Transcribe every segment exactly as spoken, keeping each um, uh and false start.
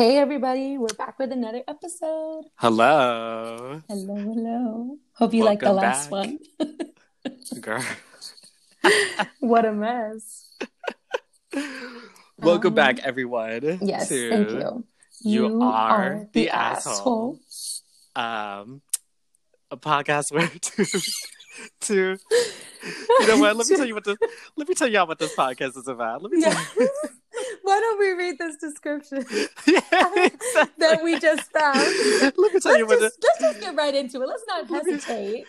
Hey everybody, we're back with another episode. Hello. Hello, hello. Hope you liked the last back. one. Girl. What a mess. Welcome um, back everyone. Yes, to thank you. You, you are, are the, the asshole. asshole. Um, a podcast where to, to you know what, let me tell you what this, let me tell y'all what this podcast is about. Let me tell yeah. you. Why don't we read this description yeah, exactly. that we just found? Let me tell let's you what. Just, let's just get right into it. Let's not hesitate.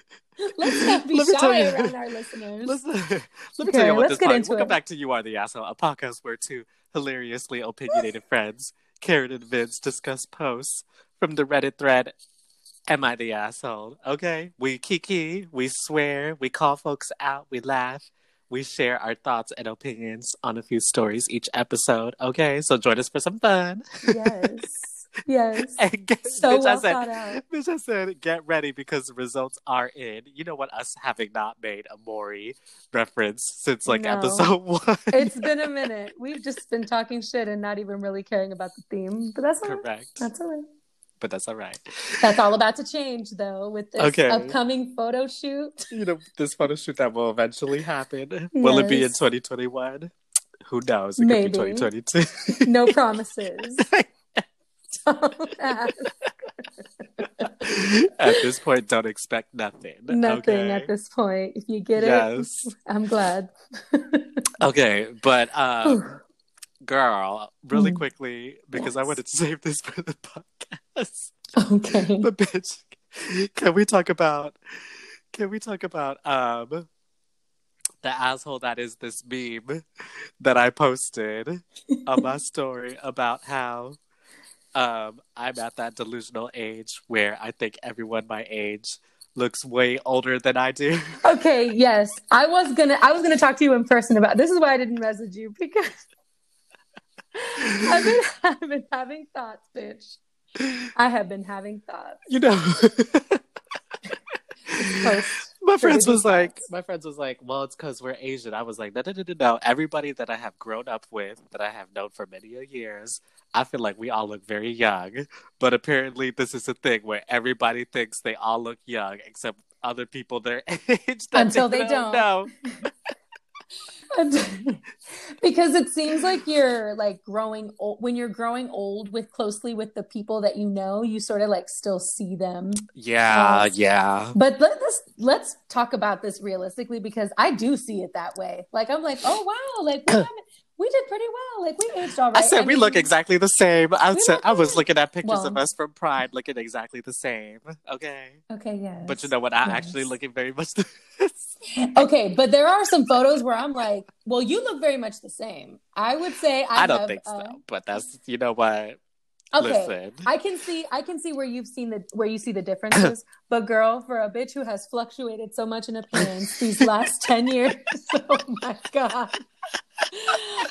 Let's not be shy you, around our listeners. Let's, let me okay, tell you what this podcast. Welcome it. back to You Are the Asshole, a podcast where two hilariously opinionated friends, Karen and Vince, discuss posts from the Reddit thread. Am I the asshole? Okay, we kiki, we swear, we call folks out, we laugh. We share our thoughts and opinions on a few stories each episode. Okay, so join us for some fun. Yes. Yes. And get, so bitch, well I said, thought out. Bitch, I said, get ready because the results are in. You know what? Us having not made a Maury reference since like no. episode one. It's been a minute. We've just been talking shit and not even really caring about the theme. But that's all Correct. right. That's all right. But that's all right. That's all about to change, though, with this okay. upcoming photo shoot. You know, this photo shoot that will eventually happen. Yes. Will it be in twenty twenty-one? Who knows? It Maybe. could be twenty twenty-two. No promises. Don't ask. At this point, don't expect nothing. Nothing okay? at this point. If you get yes. it, I'm glad. Okay, but... Um, girl, really mm. quickly, because yes. I wanted to save this for the podcast. Okay. But bitch, can we talk about can we talk about um the asshole that is this meme that I posted on my story about how um I'm at that delusional age where I think everyone my age looks way older than I do. Okay, yes. I was gonna I was gonna talk to you in person about this is why I didn't message you because I've been, I've been having thoughts, bitch. I have been having thoughts. You know, my friends was thoughts. like, my friends was like, well, it's because we're Asian. I was like, no, no, no, no, no. Everybody that I have grown up with, that I have known for many years, I feel like we all look very young. But apparently, this is a thing where everybody thinks they all look young, except other people their age. Until they, they don't. don't. know. Because it seems like you're like growing old when you're growing old with closely with the people that you know, you sort of like still see them. Yeah, um, yeah. But let's let's talk about this realistically because I do see it that way. Like I'm like, oh wow, like we, we did pretty well. Like we aged all right. I said I we mean, look exactly the same. I said I was looking at pictures well, of us from Pride looking exactly the same. Okay. Okay. Yes. But you know what? I yes. actually looking very much. The- Okay, but there are some photos where I'm like, well, you look very much the same. I would say I, I don't have, think so, uh, but that's you know what. Okay, listen. I can see I can see where you've seen the where you see the differences, but girl, for a bitch who has fluctuated so much in appearance these last ten years, oh my god,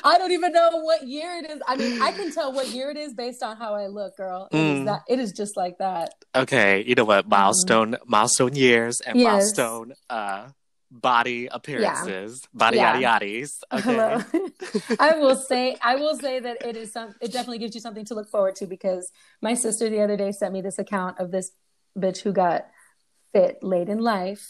I don't even know what year it is. I mean, I can tell what year it is based on how I look, girl. It mm. is that it is just like that. Okay, you know what? Milestone, mm. milestone years, and yes. milestone. Uh, Body appearances, yeah. body yaddy yeah. yaddies. Okay. I will say, I will say that it is some. It definitely gives you something to look forward to because my sister the other day sent me this account of this bitch who got fit late in life.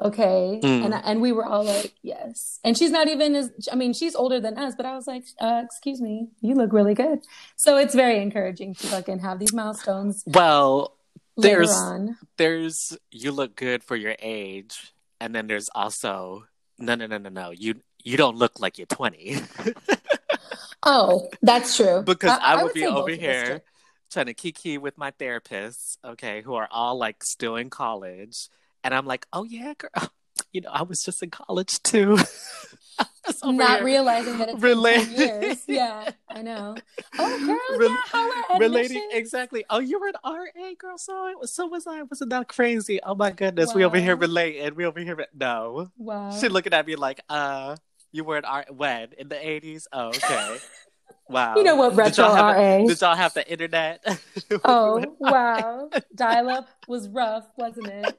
Okay, mm. and and we were all like, yes. And she's not even as. I mean, she's older than us, but I was like, uh, excuse me, you look really good. So it's very encouraging to fucking have these milestones. Well, there's on. there's you look good for your age. And then there's also no no no no no you you don't look like you're twenty. Oh, that's true. Because I, I, would I would be over here trying to kiki with my therapists, okay, who are all like still in college, and I'm like, oh yeah, girl, you know I was just in college too. Not realizing that it's Relate- been ten years. Yeah, I know. Oh, girl, Rel- yeah, how are relating admissions? Exactly. Oh, you were an R A, girl, so, it was, so was I. Wasn't that crazy? Oh, my goodness. Wow. We over here related. We over here. Re- no. Wow. She looking at me like, uh, you were an R A. When? In the eighties? Oh, okay. Wow. You know what, retro did R A. A, did y'all have the internet? Oh, wow. Dial-up was rough, wasn't it?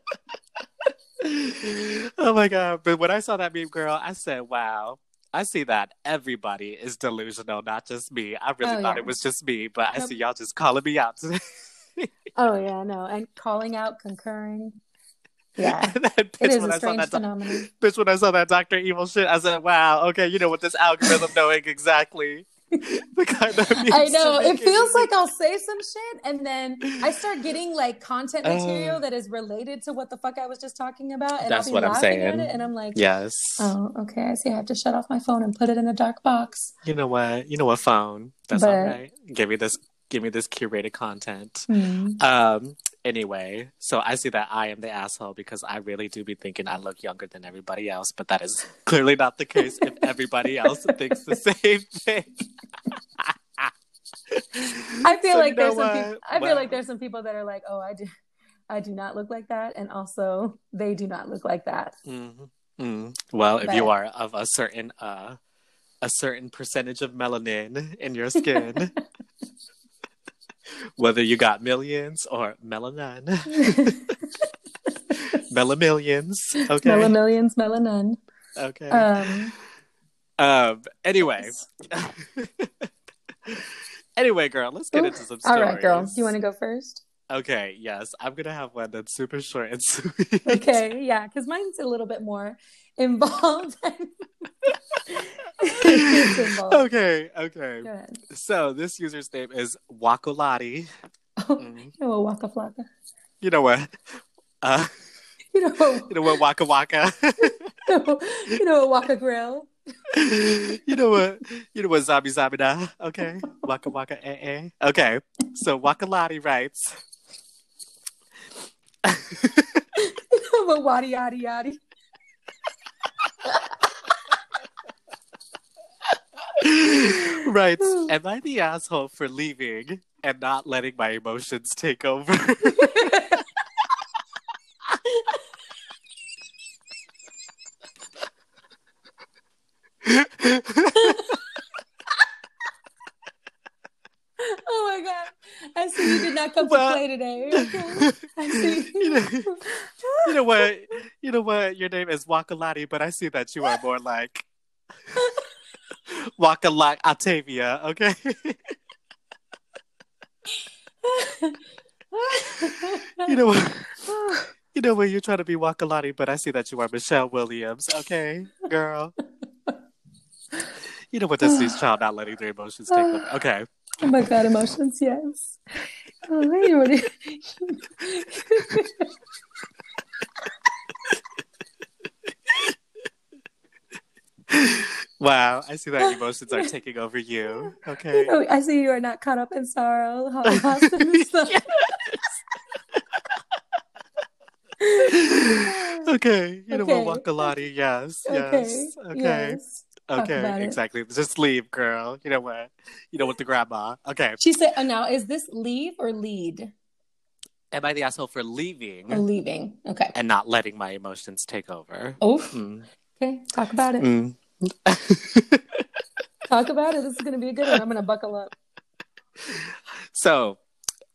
Oh my god. But when I saw that meme, girl, I said, wow, I see that everybody is delusional, not just me. I really oh, thought yeah. it was just me, but nope. I see y'all just calling me out today. Oh, yeah, no. And calling out, concurring. Yeah. And then, bitch, it is when a I strange saw that do- Bitch, when I saw that Doctor Evil shit, I said, wow, okay, you know what this algorithm knowing exactly. The kind of I know. It feels it. like I'll say some shit and then I start getting like content material uh, that is related to what the fuck I was just talking about. And that's I'll be what I'm saying. At it, and I'm like, yes. Oh, okay. I see. I have to shut off my phone and put it in a dark box. You know what? You know what? Phone. That's but, all right. Give me this. Give me this curated content. Mm-hmm. Um. Anyway, so I see that I am the asshole because I really do be thinking I look younger than everybody else, but that is clearly not the case if everybody else thinks the same thing. I feel so like you know there's what? some people I well, feel like there's some people that are like, "Oh, I do I do not look like that," and also they do not look like that. Mm-hmm. Mm-hmm. Well, but if you are of a certain uh a certain percentage of melanin in your skin, whether you got millions or melanin. Melamillions. Okay. Melamillions, melanin. Okay. Um, um anyway. Anyway, girl, let's get Ooh. into some stories. All right, girl. You want to go first? Okay, yes. I'm going to have one that's super short and sweet. Okay, yeah, because mine's a little bit more involved. involved. Okay, okay. Go ahead. So this user's name is Wakalati. Oh, mm. You know what, Waka Flocka? You know what? Uh, you know what? You know what, Waka Waka? You know, you know what, Waka Grill? you know what you know what zombie zombie da okay waka waka eh eh okay so Wakalati writes you know what wadi yadi yadi writes am I the asshole for leaving and not letting my emotions take over? Oh my god, I see you did not come well, to play today. Okay. I see you know, you know what you know what your name is Wakalati, but I see that you are more like Wakalati Octavia, okay? You know what you know what you're trying to be Wakalati, but I see that you are Michelle Williams, okay, girl? You know what, Destiny's Child, not letting their emotions take over. Okay. Oh my god, emotions, yes. Oh, wait, what are you... Wow, I see that emotions are taking over you. Okay. You know, I see you are not caught up in sorrow, Holocaust, and stuff. Okay, you okay. know what, Wakalati, yes, yes, okay. okay. Yes. Okay, exactly. It. Just leave, girl. You know what? You know what, the grandma. Okay. She said, oh, now, is this leave or lead? Am I the asshole for leaving? Or leaving. Okay. And not letting my emotions take over. Oh. Mm. Okay, talk about it. Mm. Talk about it. This is going to be a good one. I'm going to buckle up. So,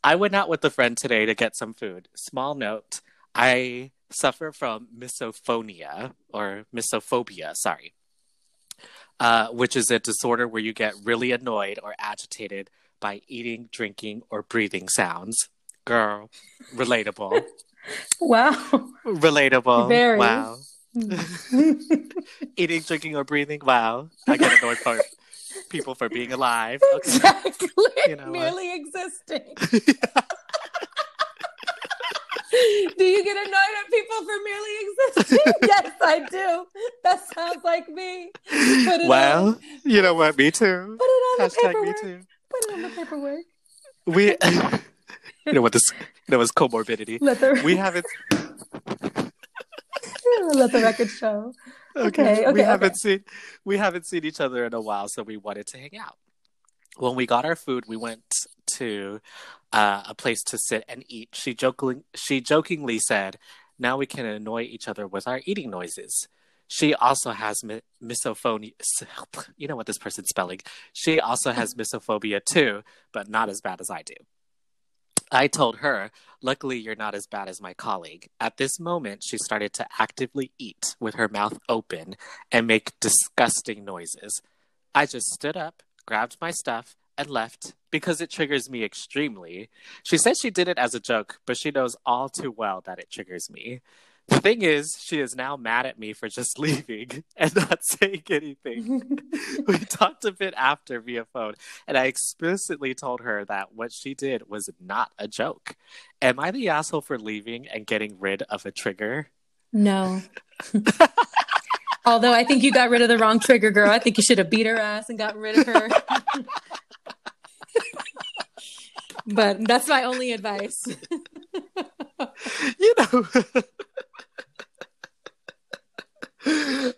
I went out with a friend today to get some food. Small note, I suffer from misophonia or misophobia, sorry. Uh, which is a disorder where you get really annoyed or agitated by eating, drinking, or breathing sounds. Girl, relatable. Wow. Relatable. Very. Wow. Eating, drinking, or breathing. Wow. I get annoyed for people for being alive. Okay. Exactly. You know, merely uh... existing. Do you get annoyed at people for merely existing? Yes, I do. That sounds like me. Well, on. You know what? Me too. Put it on Hashtag the paperwork. Me too. Put it on the paperwork. We, you know what this? That was comorbidity. Let the, we haven't. Let the record show. Okay. okay we okay, haven't okay. seen. We haven't seen each other in a while, so we wanted to hang out. When we got our food, we went to uh, a place to sit and eat. She jokingly, she jokingly said, now we can annoy each other with our eating noises. She also has mi- misophonia. You know what this person's spelling. She also has misophobia too, but not as bad as I do. I told her, luckily you're not as bad as my colleague. At this moment, she started to actively eat with her mouth open and make disgusting noises. I just stood up, grabbed my stuff, and left because it triggers me extremely. She said she did it as a joke, but she knows all too well that it triggers me. The thing is, she is now mad at me for just leaving and not saying anything. We talked a bit after via phone, and I explicitly told her that what she did was not a joke. Am I the asshole for leaving and getting rid of a trigger? No. Although I think you got rid of the wrong trigger, girl. I think you should have beat her ass and got rid of her. But that's my only advice. You know...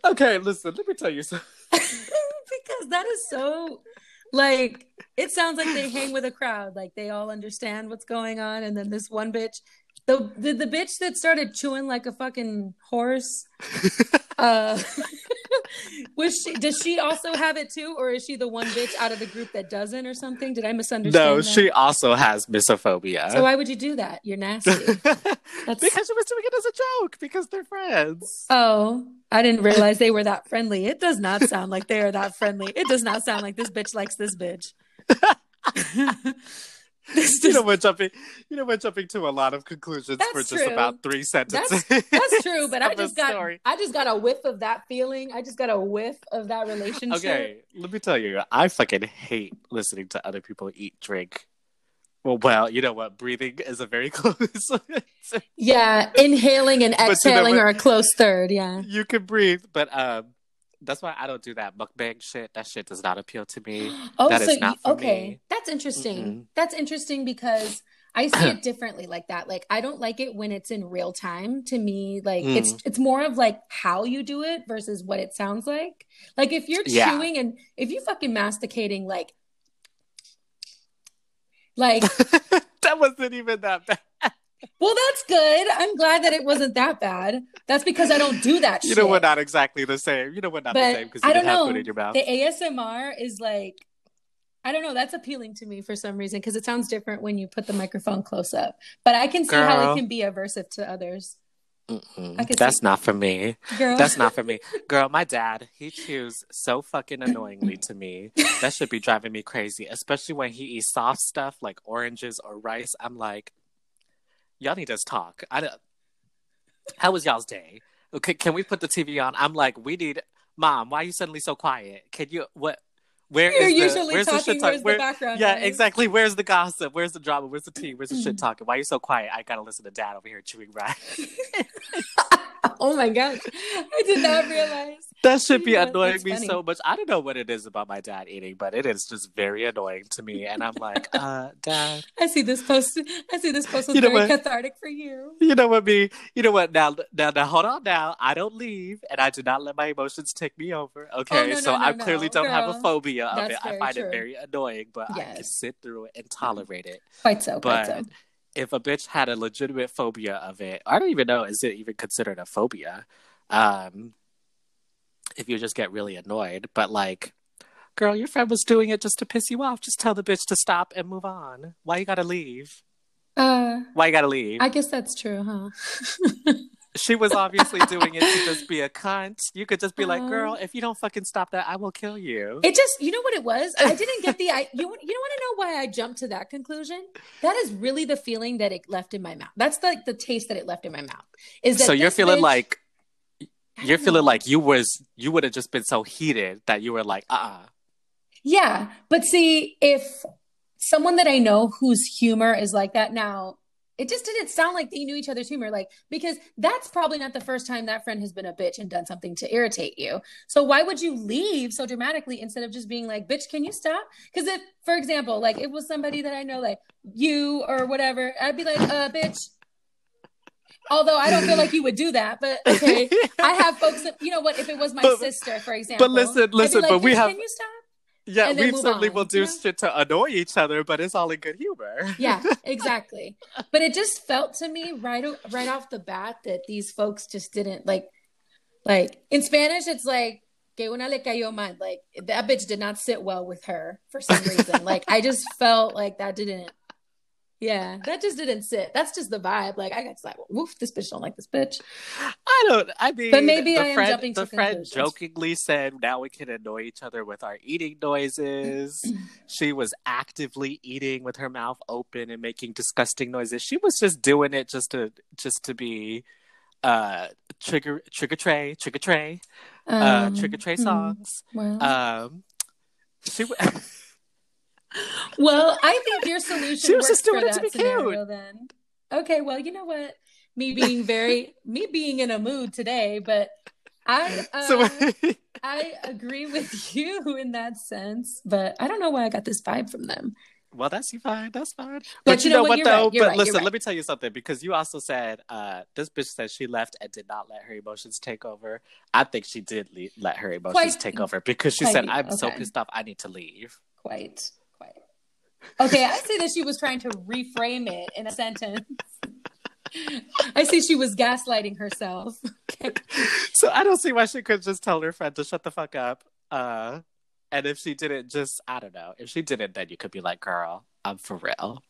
Okay, listen, let me tell you something. Because that is so, like, it sounds like they hang with a crowd. Like, they all understand what's going on. And then this one bitch, the the, the bitch that started chewing like a fucking horse, uh, was she, does she also have it too? Or is she the one bitch out of the group that doesn't or something? Did I misunderstand No, that? She also has misophobia. So why would you do that? You're nasty. That's... Because she was doing it as a joke. Because they're friends. Oh. I didn't realize they were that friendly. It does not sound like they are that friendly. It does not sound like this bitch likes this bitch. This just... You know, we're jumping. You know, we're jumping to a lot of conclusions that's for just true. About three sentences. That's, that's true, but I just got. Story. I just got a whiff of that feeling. I just got a whiff of that relationship. Okay, let me tell you, I fucking hate listening to other people eat, drink. Well, well, you know what? Breathing is a very close. Yeah, inhaling and exhaling, you know, are a close third. Yeah, you can breathe, but um, that's why I don't do that mukbang shit. That shit does not appeal to me. Oh, that so is not for okay, me. That's interesting. Mm-mm. That's interesting because I see it differently like that. Like I don't like it when it's in real time. To me, like mm. it's it's more of like how you do it versus what it sounds like. Like if you're yeah. chewing and if you fucking masticating, like. Like that wasn't even that bad. Well, that's good. I'm glad that it wasn't that bad. That's because I don't do that. You shit. Know, we're not exactly the same. You know, we're not but the same because you I don't didn't know. Have food in your mouth. The A S M R is like, I don't know. That's appealing to me for some reason because it sounds different when you put the microphone close up. But I can see Girl. How it can be aversive to others. That's see. Not for me. Girl. That's not for me. Girl, my dad, he chews so fucking annoyingly to me. That should be driving me crazy, especially when he eats soft stuff like oranges or rice. I'm like, y'all need us talk. I don't... How was y'all's day? Okay, can we put the T V on? I'm like, we need... Mom, why are you suddenly so quiet? Can you... What? Where You're is usually the, where's talking, the shit talk? Where's Where, the background Yeah, noise? Exactly. Where's the gossip? Where's the drama? Where's the tea? Where's the shit talking? Why are you so quiet? I gotta listen to Dad over here chewing rice. Oh my gosh. I did not realize. That should be annoying me funny. So much. I don't know what it is about my dad eating, but it is just very annoying to me. And I'm like, uh, Dad. I see this post. I see this post was you know very what? Cathartic for you. You know what, me? You know what? Now, now, now, hold on now. I don't leave and I do not let my emotions take me over. Okay, oh, no, no, so no, I no, clearly no, don't girl. Have a phobia. Of it. I find true. It very annoying, but yes. I can sit through it and tolerate it. Quite so, but quite so. If a bitch had a legitimate phobia of it, I don't even know, is it even considered a phobia? Um, if you just get really annoyed, but like, girl, your friend was doing it just to piss you off. Just tell the bitch to stop and move on. Why you gotta leave? Uh, Why you gotta leave? I guess that's true, huh? She was obviously doing it to just be a cunt. You could just be like, girl, if you don't fucking stop that, I will kill you. It just, you know what it was? I didn't get the, I, you, you want to know why I jumped to that conclusion? That is really the feeling that it left in my mouth. That's like the, the taste that it left in my mouth. Is that So you're feeling bitch, like, you're feeling know. Like you was, you would have just been so heated that you were like, uh-uh. Yeah. But see, if someone that I know whose humor is like that now, it just didn't sound like they knew each other's humor, like, because that's probably not the first time that friend has been a bitch and done something to irritate you. So why would you leave so dramatically instead of just being like, bitch, can you stop? Because if, for example, like it was somebody that I know, like you or whatever, I'd be like, uh, bitch. Although I don't feel like you would do that, but okay. I have folks that, you know what, if it was my but, sister, for example. But listen, listen, like, but we have. Can you stop? Yeah, we certainly on, will do you know? Shit to annoy each other, but it's all in good humor. Yeah, exactly. But it just felt to me right o- right off the bat that these folks just didn't, like, like in Spanish, it's like, que una le cayó mal. Like, that bitch did not sit well with her for some reason. Like, I just felt like that didn't, Yeah, that just didn't sit. That's just the vibe. Like, I got to like, woof, this bitch don't like this bitch. I don't, I mean, but maybe I friend, am jumping to the conclusions. The friend jokingly said, now we can annoy each other with our eating noises. She was actively eating with her mouth open and making disgusting noises. She was just doing it just to, just to be uh, trigger, trigger tray, trigger tray, um, uh, trigger tray songs. Well. Um, she was... Well, I think your solution she was works just doing for it that to be scenario, cute. Then. Okay, well, you know what? Me being very, me being in a mood today, but I, uh, so, I agree with you in that sense. But I don't know why I got this vibe from them. Well, that's fine. That's fine. But, but you know, know what, though? Right, but right, listen, right. Let me tell you something. Because you also said, uh, this bitch said she left and did not let her emotions take over. I think she did le- let her emotions quite, take over. Because she quite, said, I'm okay. so pissed off, I need to leave. Quite. Okay, I see that she was trying to reframe it in a sentence. I see she was gaslighting herself. Okay. So I don't see why she couldn't just tell her friend to shut the fuck up. Uh, and if she didn't just, I don't know. If she didn't, then you could be like, girl, I'm for real.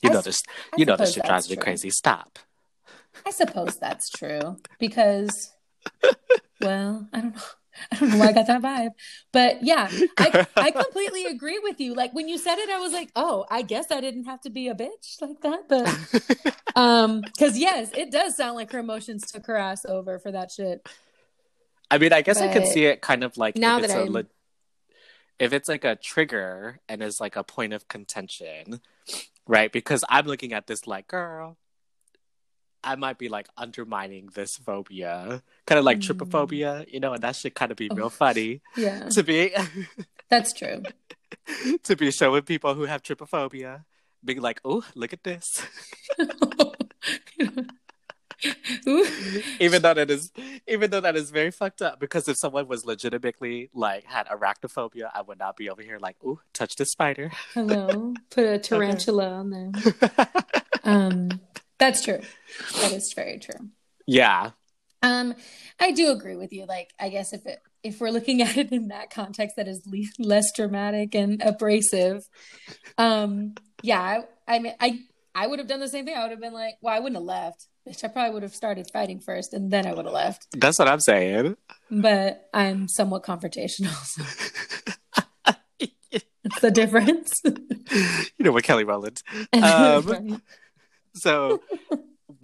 You I know this I You know this shit drives me crazy. Stop. I suppose that's true. Because, well, I don't know. I don't know why I got that vibe. But yeah, I, I completely agree with you. Like when you said it, I was like, oh, I guess I didn't have to be a bitch like that. But um, because yes, it does sound like her emotions took her ass over for that shit. I mean, I guess but I could see it kind of like now if, it's that a le- if it's like a trigger and is like a point of contention, right? Because I'm looking at this like, girl, I might be like undermining this phobia, kind of like mm. trypophobia, you know, and that should kind of be oh, real funny. Yeah, to be. That's true. To be showing people who have trypophobia, being like, "Oh, look at this." even though that is, even though that is very fucked up, because if someone was legitimately like had arachnophobia, I would not be over here like, "Oh, touch this spider." Hello, put a tarantula okay. on there. Um. That's true. That is very true. Yeah. Um, I do agree with you. Like, I guess if it, if we're looking at it in that context, that is le- less dramatic and abrasive. Um, yeah. I, I mean, I, I would have done the same thing. I would have been like, well, I wouldn't have left. Bitch, I probably would have started fighting first, and then I would have left. That's what I'm saying. But I'm somewhat confrontational. That's the difference. You know what, Kelly Rowland. Um, right. So,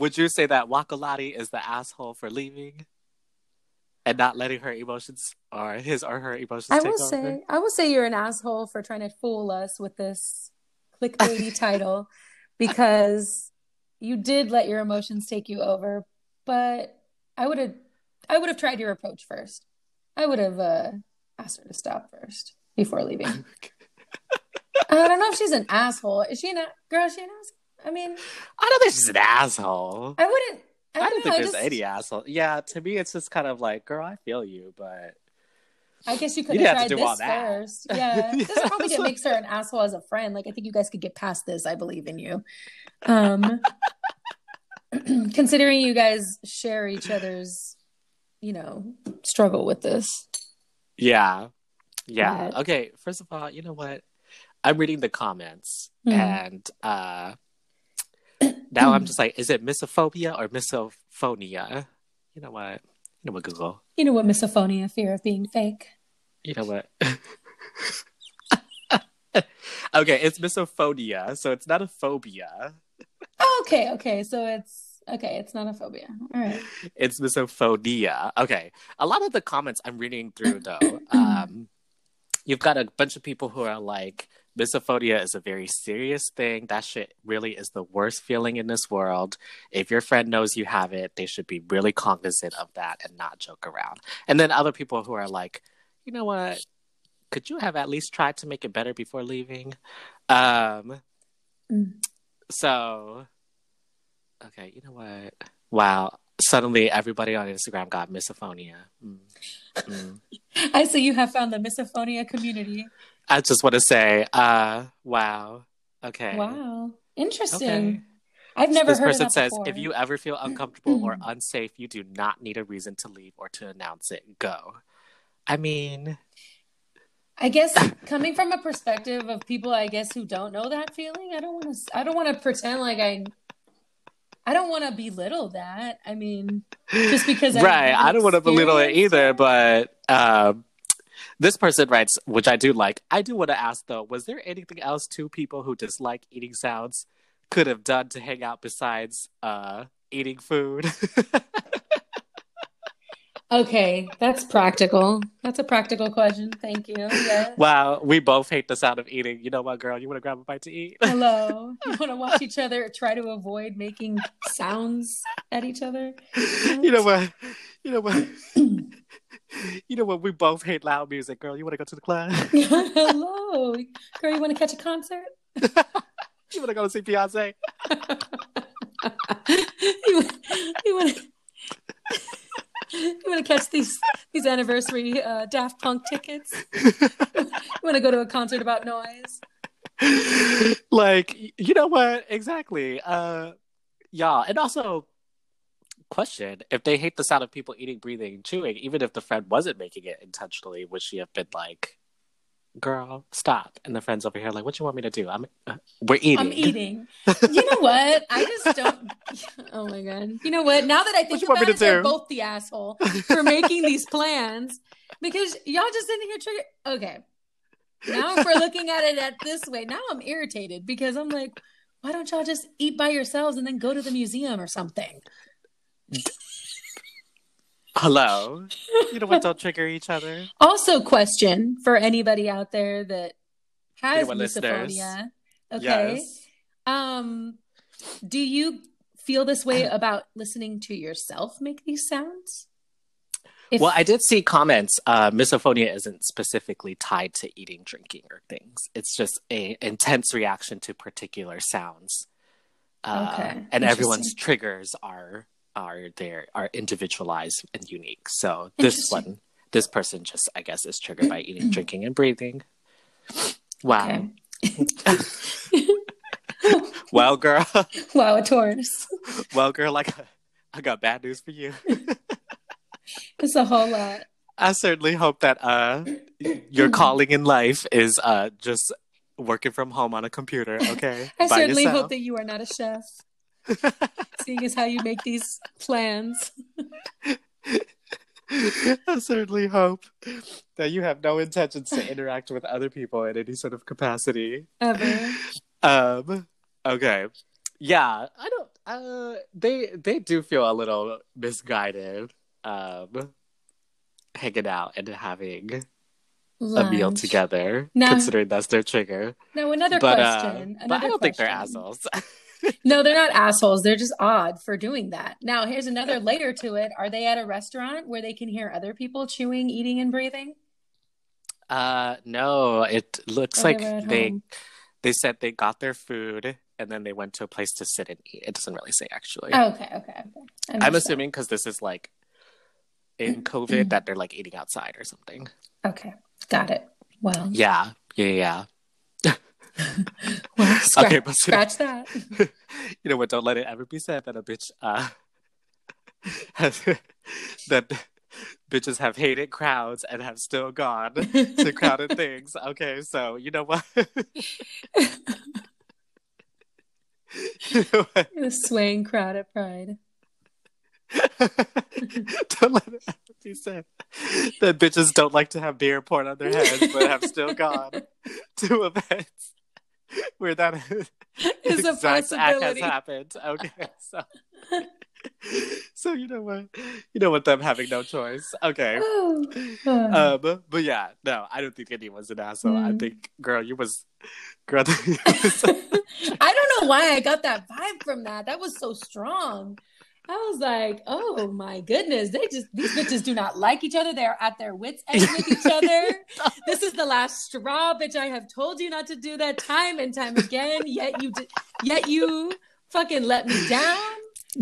would you say that Wakalati is the asshole for leaving and not letting her emotions or his or her emotions I take will over? Say, I will say you're an asshole for trying to fool us with this clickbaity title, because you did let your emotions take you over. But I would have, I would have tried your approach first. I would have uh, asked her to stop first before leaving. I don't know if she's an asshole. Is she an a- girl? Is she an asshole? I mean, I don't think she's an asshole. I wouldn't. I don't, I don't know, think I there's just, any asshole. Yeah, to me, it's just kind of like, girl, I feel you, but I guess you could have tried to do this all that. First. Yeah, yeah. This is probably what makes her an asshole as a friend. Like, I think you guys could get past this. I believe in you. Um, considering you guys share each other's, you know, struggle with this. Yeah, yeah. But... Okay. First of all, you know what? I'm reading the comments mm. and. uh Now I'm just like, is it misophobia or misophonia? You know what? You know what, Google? You know what, misophonia, fear of being fake. You know what? Okay, it's misophonia, so it's not a phobia. Oh, okay, okay, so it's, okay, it's not a phobia. All right. It's misophonia. Okay, a lot of the comments I'm reading through, though, um, you've got a bunch of people who are like, misophonia is a very serious thing. That shit really is the worst feeling in this world. If your friend knows you have it, they should be really cognizant of that and not joke around. And then other people who are like, you know what? Could you have at least tried to make it better before leaving? Um, mm. So, okay, you know what? Wow. Suddenly everybody on Instagram got misophonia. Mm. Mm. I see you have found the misophonia community. I just want to say, uh, wow. Okay. Wow. Interesting. Okay. I've never this heard of that. This person says, before. If you ever feel uncomfortable or unsafe, you do not need a reason to leave or to announce it. Go. I mean, I guess coming from a perspective of people, I guess, who don't know that feeling, I don't want to. I don't want to pretend like I. I don't want to belittle that. I mean, just because I right, I don't want to belittle it either. But um, this person writes, which I do like. I do want to ask though: was there anything else two people who dislike eating sounds could have done to hang out besides uh, eating food? Okay, that's practical. That's a practical question. Thank you. Yes. Wow, we both hate the sound of eating. You know what, girl? You want to grab a bite to eat? Hello. You want to watch each other try to avoid making sounds at each other? What? You know what? You know what? You know what? We both hate loud music, girl. You want to go to the club? Hello. Girl, you want to catch a concert? You want to go see Beyonce? you you want to... You want to catch these these anniversary uh, Daft Punk tickets? You want to go to a concert about noise? Like, you know what? Exactly. Uh, yeah. And also, question, if they hate the sound of people eating, breathing, chewing, even if the friend wasn't making it intentionally, would she have been like, girl, stop? And the friend's over here like, what you want me to do? I'm, uh, we're eating. I'm eating. You know what? I just don't. Oh my God. You know what? Now that I think about it, they're both the asshole for making these plans, because y'all just sitting here trigger. Okay. Now if we're looking at it at this way, now I'm irritated because I'm like, why don't y'all just eat by yourselves and then go to the museum or something? Hello. You know what? Don't trigger each other. Also, question for anybody out there that has misophonia. Okay. Yes. Um, do you feel this way about listening to yourself make these sounds? If- well, I did see comments. Uh, misophonia isn't specifically tied to eating, drinking, or things. It's just an intense reaction to particular sounds. Uh, okay. And everyone's triggers are... are there are individualized and unique. So this one, this person just, I guess, is triggered by eating, drinking, and breathing. Wow. Okay. Well, girl. Wow, a Taurus. Well, girl, like, I got bad news for you. It's a whole lot. I certainly hope that uh, your calling in life is uh, just working from home on a computer, okay? I By certainly yourself. Hope that you are not a chef. Seeing as how you make these plans. I certainly hope that you have no intentions to interact with other people in any sort of capacity. Ever. Um, okay. Yeah, I don't... Uh, they they do feel a little misguided um, hanging out and having lunch. A meal together, now, considering that's their trigger. Now, another but, question. Uh, another but I don't question. think they're assholes. No, they're not assholes. They're just odd for doing that. Now, here's another layer to it. Are they at a restaurant where they can hear other people chewing, eating, and breathing? Uh, no, it looks like they they said they got their food and then they went to a place to sit and eat. It doesn't really say, actually. Oh, okay, okay. okay. I'm assuming because this is like in COVID that they're like eating outside or something. Okay, got it. Well. Yeah, yeah, yeah. Well, scratch, okay, but scratch that. You know what? Don't let it ever be said that a bitch uh, has, that bitches have hated crowds and have still gone to crowded things. Okay, so you know what? You know what? The swaying crowd at Pride. Don't let it ever be said that bitches don't like to have beer poured on their heads, but have still gone to events where that is it's exact a act has happened. Okay, so so you know what, you know what, them having no choice. Okay, um, but yeah, no, I don't think anyone's an asshole. Mm. I think, girl, you was, girl, you was I don't know why I got that vibe from that. That was so strong. I was like, oh my goodness, they just, these bitches do not like each other. They're at their wits' end with each other. This is the last straw, bitch. I have told you not to do that time and time again, yet you di- yet you fucking let me down.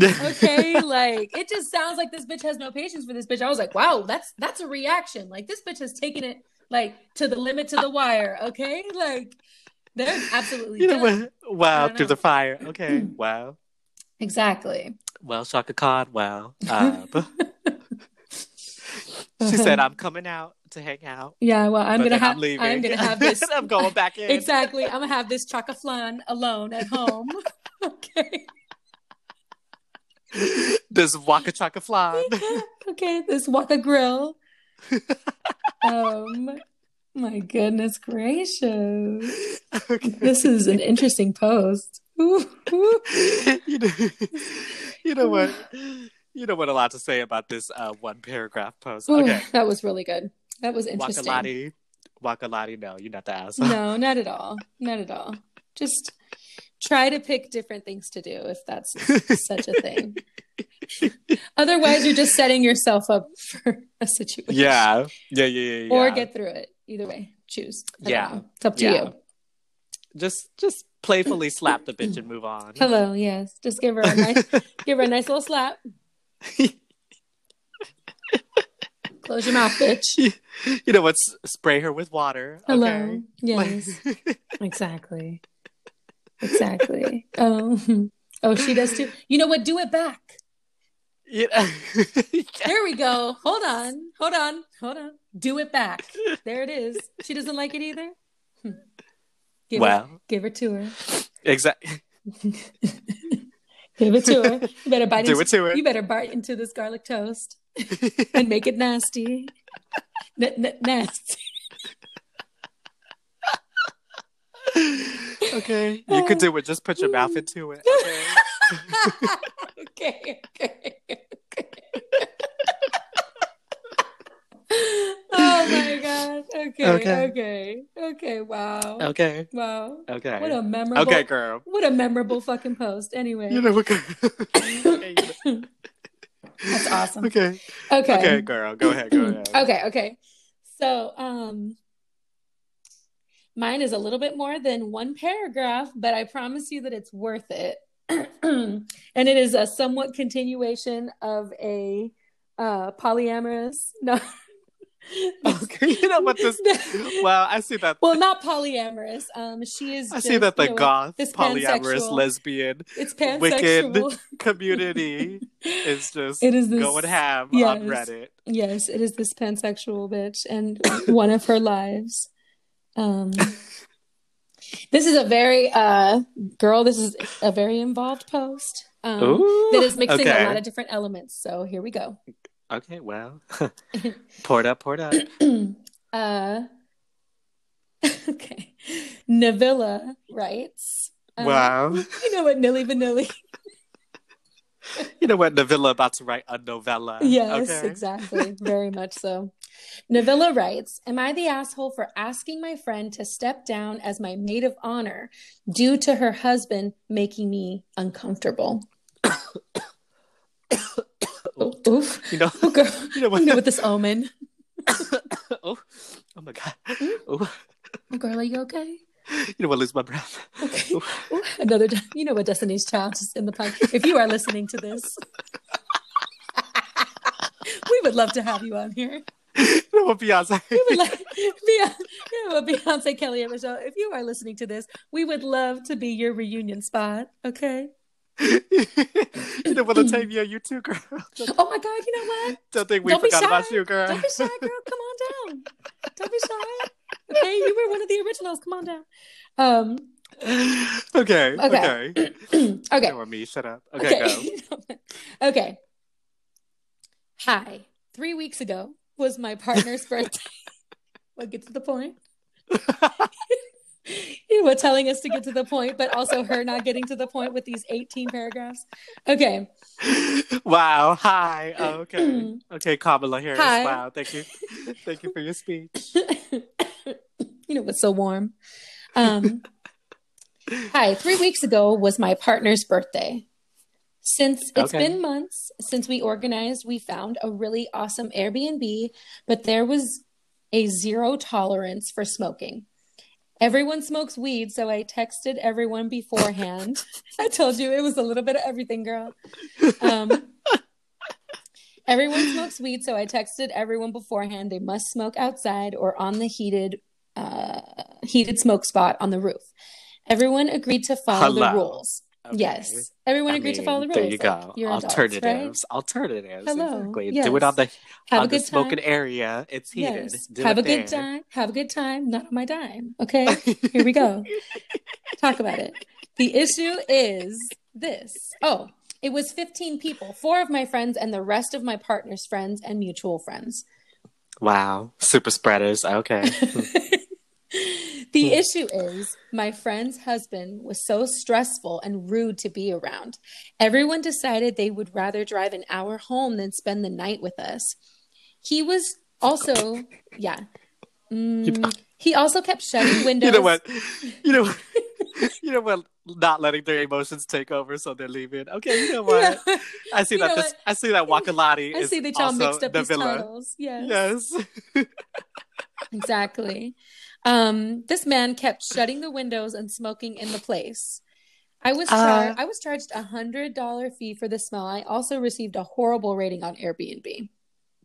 Okay, like, it just sounds like this bitch has no patience for this bitch. I was like, wow, that's that's a reaction. Like, this bitch has taken it, like, to the limit, to the wire, okay? Like, they're absolutely you know, wow, through know. the fire. Okay, wow. Exactly. Well, Chaka Khan, well, um, she said, I'm coming out to hang out. Yeah, well, I'm gonna have. I'm, I'm gonna have this. I'm going back in. Exactly. I'm gonna have this Chaka flan alone at home. Okay. This Waka Chaka flan. Okay. This Waka grill. Um. My goodness gracious. Okay. This is an interesting post. Ooh, ooh. you know, you know what? You know what? A lot to say about this uh, one paragraph post. Ooh, okay, that was really good. That was interesting. Wakalati, Wakalati. No, you're not the asshole. No, not at all. Not at all. Just try to pick different things to do if that's such a thing. Otherwise, you're just setting yourself up for a situation. Yeah, yeah, yeah, yeah. yeah. Or get through it. Either way, choose. I yeah, it's up to yeah. you. Just, just. Playfully slap the bitch and move on. Hello, yes. Just give her a nice give her a nice little slap. Close your mouth, bitch. You know what? Spray her with water. Hello. Okay. Yes. Exactly. Exactly. Oh. Oh, she does too. You know what? Do it back. Yeah. There we go. Hold on. Hold on. Hold on. Do it back. There it is. She doesn't like it either. Give well, her, give her to her. Exactly. Give it to her. You better bite. Do into, it to her. You better bite into this garlic toast and make it nasty. N- n- nasty. Okay, you could do it. Just put your mouth into it. Okay. Okay. Okay. Oh my god. Okay, okay. Okay. Okay. Wow. Okay. Wow. Okay. What a memorable Okay, girl. What a memorable fucking post. Anyway. You know what okay, you know. That's awesome. Okay. Okay. Okay, girl. Go ahead. Go ahead. Okay, okay. So um mine is a little bit more than one paragraph, but I promise you that it's worth it. And it is a somewhat continuation of a uh polyamorous no okay, you know what this? Well, I see that. Well, not polyamorous. Um, she is. I just, see that the you know, goth, polyamorous, lesbian, it's pansexual. Wicked community is just it is this, going ham yes, on Reddit. Yes, it is this pansexual bitch, and one of her lives. Um, this is a very uh girl. This is a very involved post. Um, Ooh, that is mixing okay. a lot of different elements. So here we go. Okay, well, pour it up, pour it up. uh, okay. Navilla writes. Um, wow. You know what, Nilly Vanilli. You know what, Navilla about to write a novella. Yes, okay. Exactly. Very much so. Navilla writes, am I the asshole for asking my friend to step down as my maid of honor due to her husband making me uncomfortable? Oh, oof. You know, oh, girl. You know what? You know what this omen. oh, oh my god. Oh. oh, girl, are you okay? You know what? Lose my breath. Okay. Oh. Another. You know what? Destiny's Child is in the podcast. If you are listening to this, we would love to have you on here. You know what, Beyonce? We would like, Beyonce, you know what, Beyonce, Kelly, and Michelle. If you are listening to this, we would love to be your reunion spot. Okay. You know what, Octavia, you too, girl. Oh my god, you know what? Don't think we Don't forgot about you, girl. Don't be shy, girl. Come on down. Don't be shy. Okay, you were one of the originals. Come on down. Um. Okay. Okay. Okay. Okay. Or me. Shut up. Okay. Okay. Go. Okay. Hi. Three weeks ago was my partner's birthday. We'll get to the point. You were telling us to get to the point, but also her not getting to the point with these eighteen paragraphs. Okay. Wow. Hi. Oh, okay. Okay, Kamala Harris. Hi. Wow. Thank you. Thank you for your speech. You know what's so warm. Um, hi. Three weeks ago was my partner's birthday. Since it's okay. been months since we organized, we found a really awesome Airbnb, but there was a zero tolerance for smoking. Everyone smokes weed, so I texted everyone beforehand. I told you it was a little bit of everything, girl. Um, everyone smokes weed, so I texted everyone beforehand. They must smoke outside or on the heated uh, heated smoke spot on the roof. Everyone agreed to follow Hello. the rules. Okay. Yes. Everyone I agreed mean, to follow the rules. There you go. Like, alternatives. Adults, right? Alternatives. Hello. Exactly. Yes. Do it on the, on the smoking time. Area. It's heated. Yes. Have a there. good time. Have a good time. Not on my dime. Okay. Here we go. Talk about it. The issue is this. Oh, it was fifteen people. Four of my friends and the rest of my partner's friends and mutual friends. Wow. Super spreaders. Okay. The issue is my friend's husband was so stressful and rude to be around. Everyone decided they would rather drive an hour home than spend the night with us. He was also, yeah. Mm, he also kept shutting windows. You know what? You know what? You know what? Not letting their emotions take over, so they're leaving. Okay, you know what? Yeah. I see you that. This, I see that Wakalati. I is see that y'all mixed up these titles. Yes. Yes. Exactly. Um, this man kept shutting the windows and smoking in the place. I was char- uh, I was charged a hundred dollar fee for the smell. I also received a horrible rating on Airbnb.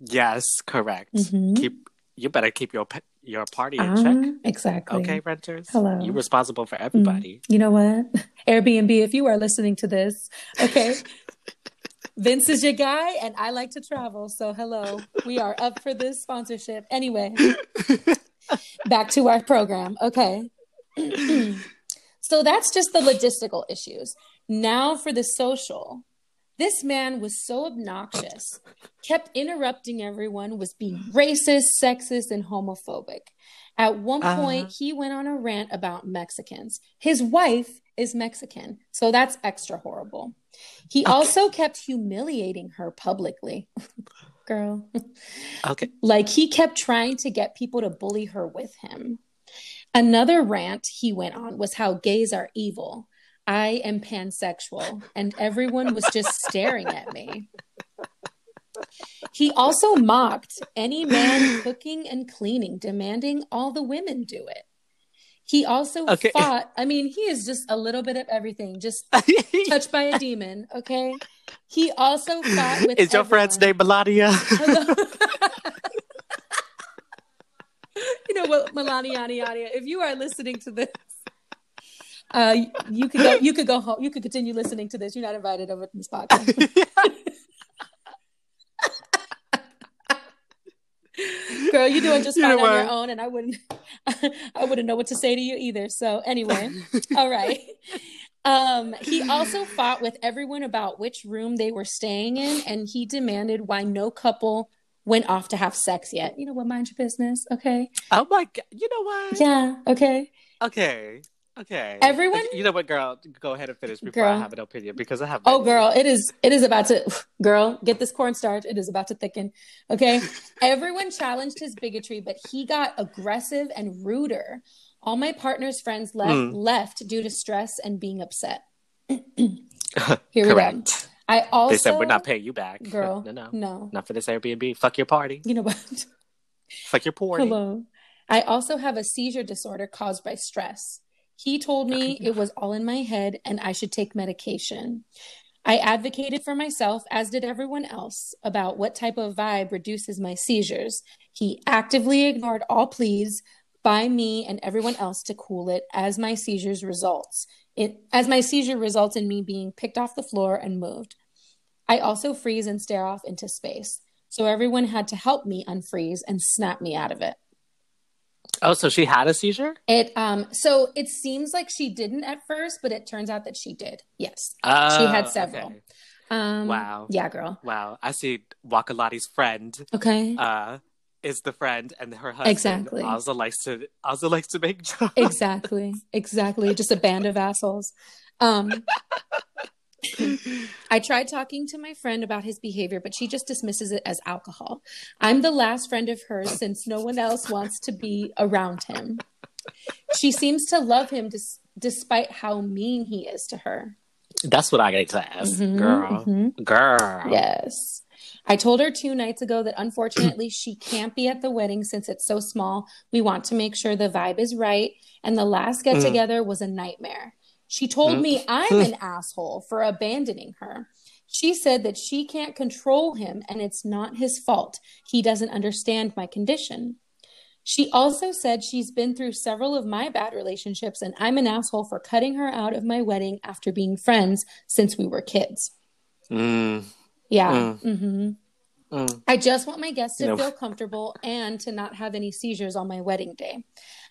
Yes, correct. Mm-hmm. Keep you better keep your pe- your party in uh, check. Exactly. Okay, renters. Hello. You're responsible for everybody. Mm-hmm. You know what? Airbnb, if you are listening to this, okay. Vince is your guy, and I like to travel. So hello, we are up for this sponsorship. Anyway. Back to our program. Okay. So that's just the logistical issues. Now for the social. This man was so obnoxious, kept interrupting everyone, was being racist, sexist, and homophobic. At one point, uh-huh. he went on a rant about Mexicans. His wife is Mexican, so that's extra horrible. He okay. also kept humiliating her publicly. Girl. Okay. Like he kept trying to get people to bully her with him. Another rant he went on was how gays are evil. I am pansexual, and everyone was just staring at me. He also mocked any man cooking and cleaning, demanding all the women do it. He also okay. fought. I mean, he is just a little bit of everything, just touched by a demon. Okay. He also fought with. Is your everyone. friend's name Melania? You know what, Melania, if you are listening to this, uh, you could go. You could go home. You could continue listening to this. You're not invited over to this podcast. Girl, you're doing just fine you know on your own, and I wouldn't, I wouldn't know what to say to you either. So anyway, all right. Um, he also fought with everyone about which room they were staying in, and he demanded why no couple went off to have sex yet. You know what? Mind your business, okay? Oh my God! You know what? Yeah. Okay. Okay. Okay. Everyone. You know what, girl? Go ahead and finish before girl. I have an opinion because I have. Oh, opinion. Girl, it is. It is about to. Girl, get this cornstarch. It is about to thicken. Okay. Everyone challenged his bigotry, but he got aggressive and ruder. All my partner's friends left mm. left due to stress and being upset. Here we go. I also. They said we're not paying you back, girl. No, no, no, not for this Airbnb. Fuck your party. You know what? Fuck your party. Hello. I also have a seizure disorder caused by stress. He told me it was all in my head and I should take medication. I advocated for myself, as did everyone else, about what type of vibe reduces my seizures. He actively ignored all pleas by me and everyone else to cool it as my seizures results. It, as my seizure results in me being picked off the floor and moved. I also freeze and stare off into space. So everyone had to help me unfreeze and snap me out of it. Oh, so she had a seizure? It um. So it seems like she didn't at first, but it turns out that she did. Yes, oh, she had several. Okay. Um, wow. Yeah, girl. Wow. I see. Wakalati's friend. Okay. Uh, is the friend and her husband exactly also likes to also likes to make jokes. Exactly. Exactly. Just a band of assholes. Um. I tried talking to my friend about his behavior, but she just dismisses it as alcohol. I'm the last friend of hers since no one else wants to be around him. She seems to love him dis- despite how mean he is to her. That's what I get to ask, mm-hmm, girl. Mm-hmm. Girl. Yes. I told her two nights ago that unfortunately she can't be at the wedding since it's so small. We want to make sure the vibe is right. And the last get together mm. was a nightmare. She told me I'm an asshole for abandoning her. She said that she can't control him and it's not his fault. He doesn't understand my condition. She also said she's been through several of my bad relationships, and I'm an asshole for cutting her out of my wedding after being friends since we were kids. Mm. Yeah. Mm. Mm-hmm. Mm. I just want my guests to you know. feel comfortable and to not have any seizures on my wedding day.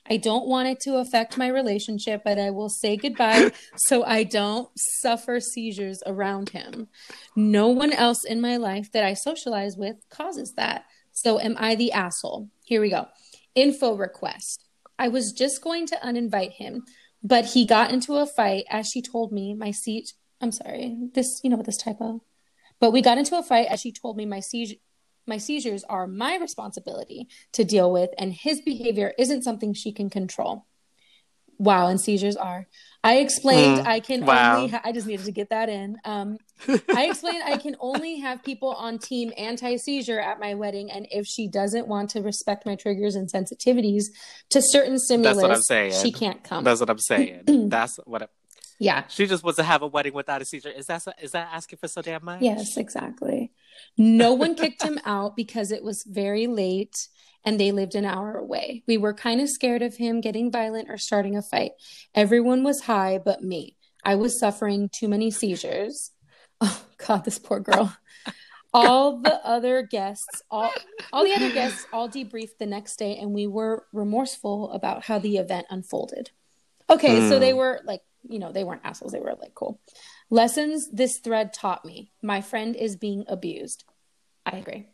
I don't want it to affect my relationship, but I will say goodbye so I don't suffer seizures around him. No one else in my life that I socialize with causes that. So am I the asshole? Here we go. Info request. I was just going to uninvite him, but he got into a fight as she told me my seat. I'm sorry. This, you know what this typo. But we got into a fight as she told me my seizure. My seizures are my responsibility to deal with, and his behavior isn't something she can control. Wow, and seizures are. I explained mm, I can wow. only... Ha- I just needed to get that in. Um, I explained I can only have people on team anti-seizure at my wedding, and if she doesn't want to respect my triggers and sensitivities to certain stimulus, that's what I'm saying. She can't come. That's what I'm saying. That's what... I- yeah. She just wants to have a wedding without a seizure. Is that, is that asking for so damn much? Yes, exactly. No one kicked him out because it was very late and they lived an hour away. We were kind of scared of him getting violent or starting a fight. Everyone was high but me. I was suffering too many seizures. Oh, God, this poor girl. All the other guests, all, all the other guests all debriefed the next day, and we were remorseful about how the event unfolded. Okay, mm. so they were like, you know, they weren't assholes. They were like, cool. Lessons this thread taught me. My friend is being abused. I agree.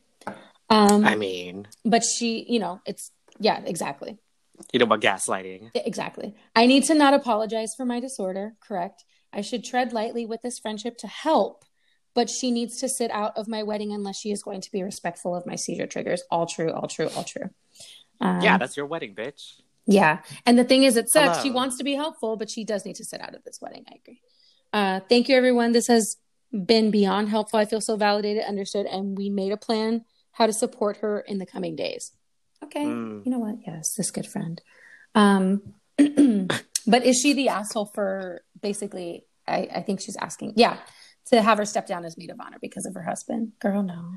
Um, I mean. But she, you know, it's, yeah, exactly. You know about gaslighting. Exactly. I need to not apologize for my disorder. Correct. I should tread lightly with this friendship to help, but she needs to sit out of my wedding unless she is going to be respectful of my seizure triggers. All true, all true, all true. Um, yeah, that's your wedding, bitch. Yeah. And the thing is, it sucks. Hello. She wants to be helpful, but she does need to sit out of this wedding. I agree. Uh, thank you, everyone. This has been beyond helpful. I feel so validated, understood, and we made a plan how to support her in the coming days. Okay. Mm. You know what? Yes, this good friend. Um, but is she the asshole for basically, I, I think she's asking, yeah, to have her step down as maid of honor because of her husband? Girl, no.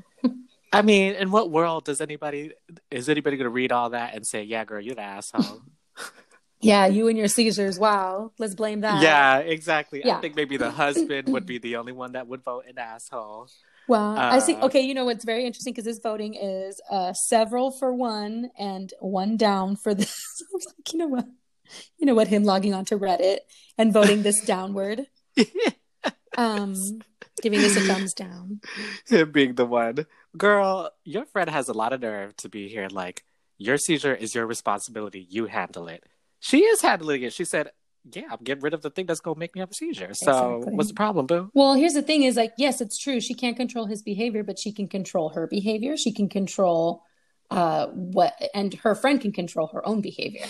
I mean, in what world does anybody, is anybody going to read all that and say, yeah, girl, you're the asshole? Yeah, you and your seizures. Wow. Let's blame that. Yeah, exactly. Yeah. I think maybe the husband would be the only one that would vote an asshole. Well, uh, I see. Okay, you know what's very interesting, because this voting is uh, several for one and one down for this. I was like, you know what? You know what? Him logging onto Reddit and voting this downward. Yes. Um, giving us a thumbs down. Him being the one. Girl, your friend has a lot of nerve to be here. Like, your seizure is your responsibility. You handle it. She is handling it. She said, yeah, I'm getting rid of the thing that's going to make me have a seizure. So exactly. What's the problem, boo? Well, here's the thing is, like, yes, it's true. She can't control his behavior, but she can control her behavior. She can control uh, what, and her friend can control her own behavior.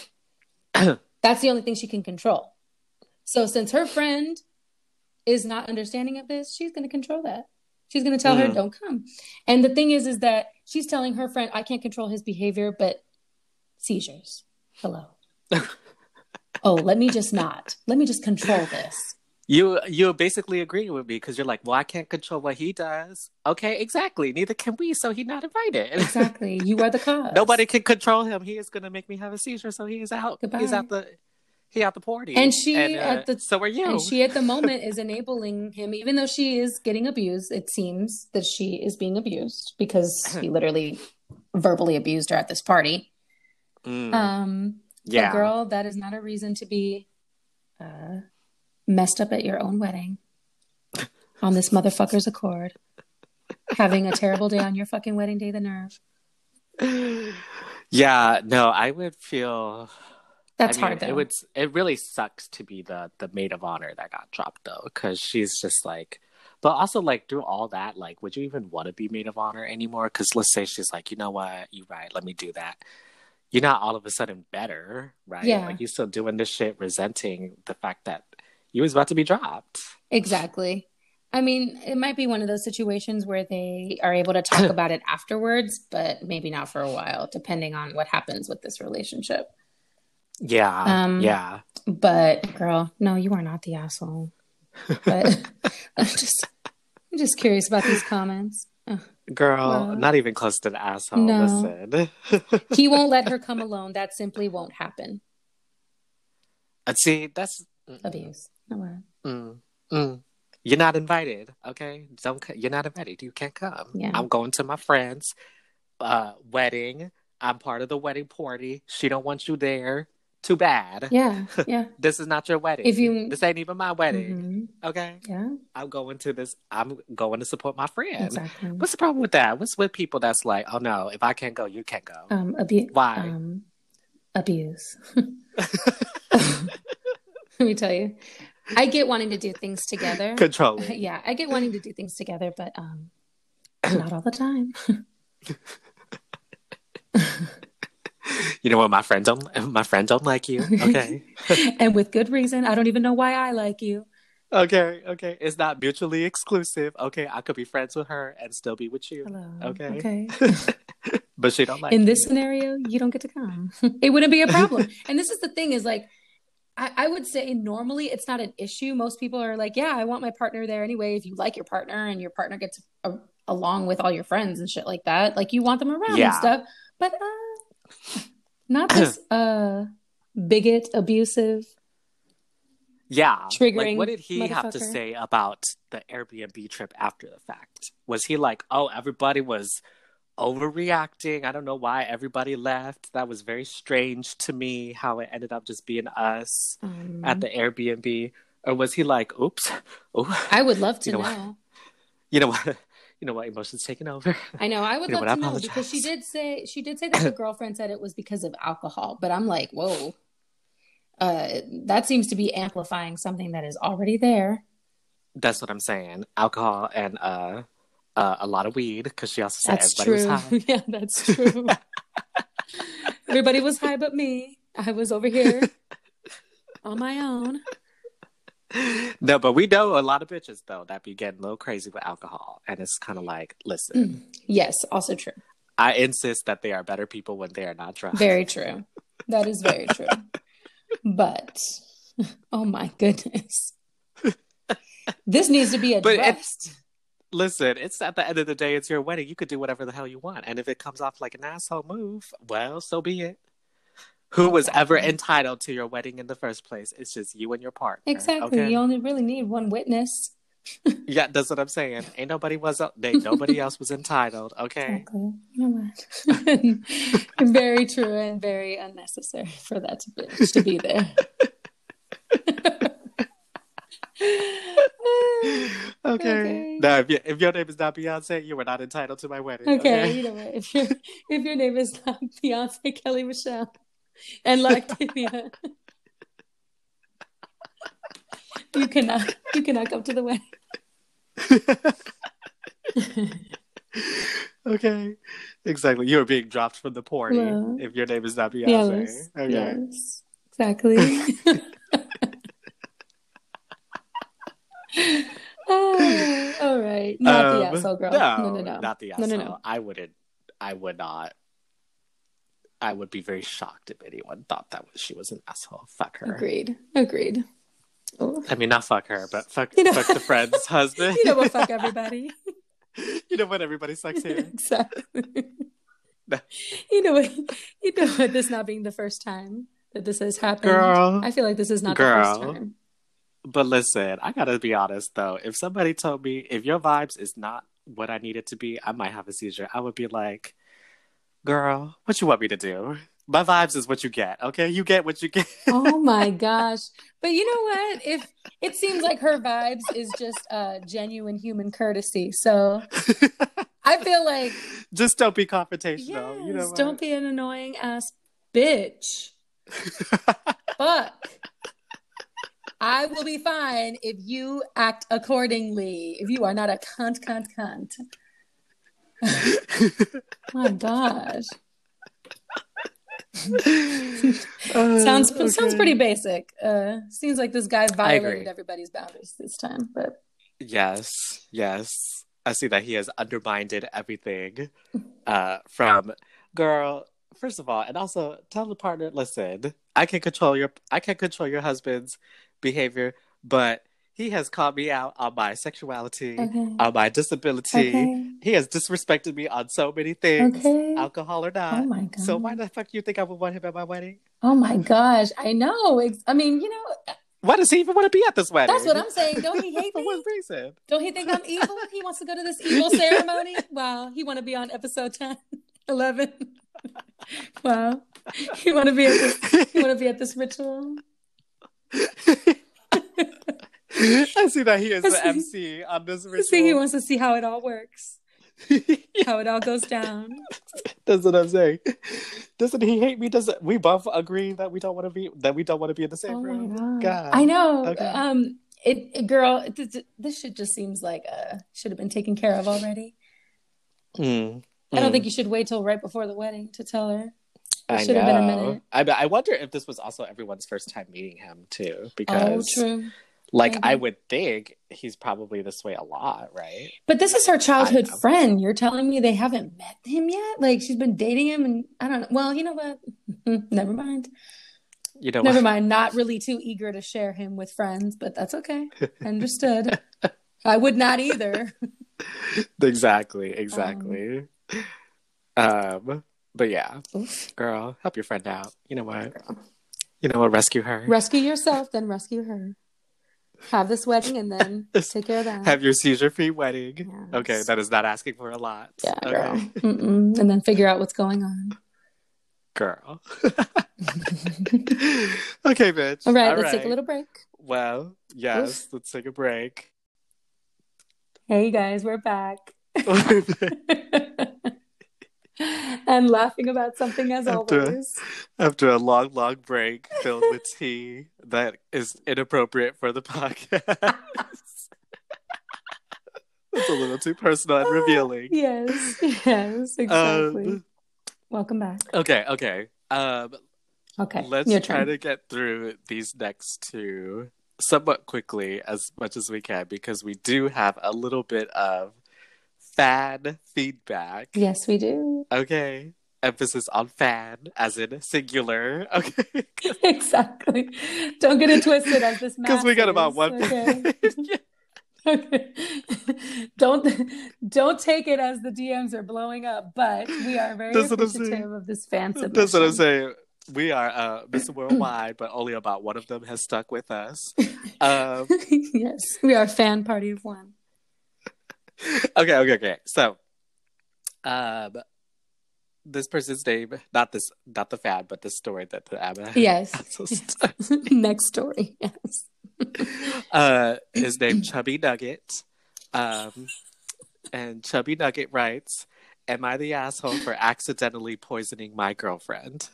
That's the only thing she can control. So since her friend is not understanding of this, she's going to control that. She's going to tell mm. her, don't come. And the thing is, is that she's telling her friend, I can't control his behavior, but seizures. Hello. Oh, let me just not. Let me just control this. You you basically agreeing with me, because you're like, well, I can't control what he does. Okay, exactly. Neither can we, so he's not invited. Exactly. You are the cause. Nobody can control him. He is going to make me have a seizure, so he is out. Goodbye. He's out the... He at the party, and she and, uh, at the so are you. And she at the moment is enabling him, even though she is getting abused. It seems that she is being abused because he literally verbally abused her at this party. Mm. Um, yeah, girl, that is not a reason to be uh, messed up at your own wedding on this motherfucker's accord, having a terrible day on your fucking wedding day. The nerve. Yeah, no, I would feel. That's I mean, hard, though. It, would, it really sucks to be the, the maid of honor that got dropped, though, because she's just like... But also, like, through all that, like, would you even want to be maid of honor anymore? Because let's say she's like, you know what? You're right. Let me do that. You're not all of a sudden better, right? Yeah. Like, you're still doing this shit, resenting the fact that you was about to be dropped. Exactly. I mean, it might be one of those situations where they are able to talk about it afterwards, but maybe not for a while, depending on what happens with this relationship. Yeah, um, yeah. But girl, no, you are not the asshole. But I'm just, I'm just curious about these comments. Ugh. Girl, uh, not even close to the asshole. No. Listen. He won't let her come alone. That simply won't happen. Uh, see, that's... Mm, abuse. No mm, mm. You're not invited, okay? Don't. You're not invited. You can't come. Yeah. I'm going to my friend's uh, wedding. I'm part of the wedding party. She don't want you there. Too bad. Yeah, yeah. This is not your wedding. If you... This ain't even my wedding. Mm-hmm. Okay? Yeah. I'm going to this. I'm going to support my friend. Exactly. What's the problem with that? What's with people that's like, oh, no, if I can't go, you can't go? Um, abu- Why? Um, abuse. Let me tell you. I get wanting to do things together. Control. Yeah, I get wanting to do things together, but um, not all the time. You know what, my friend don't my friend don't like you, okay? And with good reason. I don't even know why I like you. Okay, okay. It's not mutually exclusive. Okay, I could be friends with her and still be with you. Hello. Okay. Okay. But she don't like you. In this scenario, you don't get to come. It wouldn't be a problem. And this is the thing is like, I, I would say normally it's not an issue. Most people are like, yeah, I want my partner there anyway. If you like your partner and your partner gets a, along with all your friends and shit like that, like you want them around yeah. and stuff. But uh, not this uh, bigot, abusive, yeah. triggering. Like, what did he have to say about the Airbnb trip after the fact? Was he like, oh, everybody was overreacting. I don't know why everybody left. That was very strange to me how it ended up just being us um, at the Airbnb. Or was he like, oops. Ooh, I would love to you know. know. What, you know what? You know what? Emotions taking over. I know. I would you know love what? to know apologize. Because she did say she did say that her girlfriend said it was because of alcohol. But I'm like, whoa, uh, that seems to be amplifying something that is already there. That's what I'm saying. Alcohol and uh, uh, a lot of weed. Because she also said that's everybody true. was high. Yeah, that's true. Everybody was high but me. I was over here on my own. No, but we know a lot of bitches, though, that be getting a little crazy with alcohol. And it's kind of like, listen. Mm, yes, also true. I insist that they are better people when they are not drunk. Very true. That is very true. But, oh my goodness. This needs to be addressed. Listen, it's at the end of the day, it's your wedding. You could do whatever the hell you want. And if it comes off like an asshole move, well, so be it. Who was exactly. ever entitled to your wedding in the first place? It's just you and your partner. Exactly. Okay? You only really need one witness. Yeah, that's what I'm saying. Ain't nobody was they, nobody else was entitled. Okay. Exactly. You know what? Very true and very unnecessary for that to be, to be there. okay. okay. Now, if, you, if your name is not Beyonce, you are not entitled to my wedding. Okay. okay? You know what? If your if your name is not Beyonce, Kelly, Michelle. And like Octavia, you cannot, you cannot come to the wedding. Okay, exactly. You are being dropped from the party well, if your name is not Beyonce. Yes, okay. yes exactly. oh, all right, not um, the asshole girl. No, no, no, no, not the asshole. No, no, no. I wouldn't. I would not. I would be very shocked if anyone thought that was, she was an asshole. Fuck her. Agreed. Agreed. Ooh. I mean, not fuck her, but fuck, you know, fuck the friend's husband. You know what? Fuck everybody. You know what? Everybody sucks here. Exactly. No. You know what? You know what? This not being the first time that this has happened. Girl. I feel like this is not girl. the first time. But listen, I gotta be honest though. If somebody told me, if your vibes is not what I need it to be, I might have a seizure. I would be like, girl, what you want me to do? My vibes is what you get, okay? You get what you get. Oh, my gosh. But you know what? If it seems like her vibes is just uh, genuine human courtesy. So I feel like... Just don't be confrontational. Yes, you know don't be an annoying ass bitch. Fuck. I will be fine if you act accordingly. If you are not a cunt, cunt, cunt. My gosh. uh, sounds okay. sounds pretty basic. Uh, seems like this guy violated everybody's boundaries this time. But yes, yes, I see that he has undermined everything. Uh, from girl, first of all, and also tell the partner, listen, I can control your, I can control your husband's behavior, but He has called me out on my sexuality, okay. on my disability. Okay. He has disrespected me on so many things, okay. alcohol or not. Oh my God. So why the fuck do you think I would want him at my wedding? Oh my gosh, I know. It's, I mean, you know. Why does he even want to be at this wedding? That's what I'm saying. Don't he hate me? For what reason? Don't he think I'm evil? He wants to go to this evil ceremony? Wow, he want to be on episode ten, eleven. Wow, he want to be at this. He want to be at this ritual. I see that he is the M C on this ritual. See, he wants to see how it all works, how it all goes down. That's what I'm saying. Doesn't he hate me? Doesn't we both agree that we don't want to be that we don't want to be in the same oh room? God. God, I know. Okay. Um, it, it girl, it, this shit just seems like uh should have been taken care of already. Mm. I don't mm. think you should wait till right before the wedding to tell her. It should have been a minute. I I wonder if this was also everyone's first time meeting him too, because. Oh, true. Like, maybe. I would think he's probably this way a lot, right? But this is her childhood friend. You're telling me they haven't met him yet? Like, she's been dating him, and I don't know. Well, you know what? Never mind. You know, Never what? mind. Not really too eager to share him with friends, but that's okay. Understood. I would not either. Exactly. Exactly. Um, um, but yeah. Oof. Girl, help your friend out. You know what? Girl. You know what? Rescue her. Rescue yourself, then rescue her. Have this wedding and then take care of that. Have your seizure-free wedding. Yes. Okay, that is not asking for a lot. Yeah, okay. Girl. Mm-mm. And then figure out what's going on. Girl. Okay, bitch. All right, All let's right. take a little break. Well, yes, Oof. let's take a break. Hey, you guys, we're back. And laughing about something as after always. A, after a long, long break filled with tea that is inappropriate for the podcast. It's a little too personal and revealing. Yes, yes, exactly. Um, Welcome back. Okay, okay. Um, okay, let's try turn. to get through these next two somewhat quickly as much as we can, because we do have a little bit of fan feedback. Yes, we do. Okay. Emphasis on fan, as in singular. Okay. Exactly. Don't get it twisted as this matters. Because we got about one. Okay. Yeah. Okay. Don't don't take it as the D Ms are blowing up, but we are very That's appreciative of this fan submission. That's what I'm saying. We are uh, Miss Worldwide, but only about one of them has stuck with us. Um, yes. We are a fan party of one. Okay, okay, okay. So, um, this person's name, not this, not the fad, but the story that the Abba. Yes. So yes. Next story. Yes. Uh, his name Chubby Nugget, um, and Chubby Nugget writes, "Am I the asshole for accidentally poisoning my girlfriend?"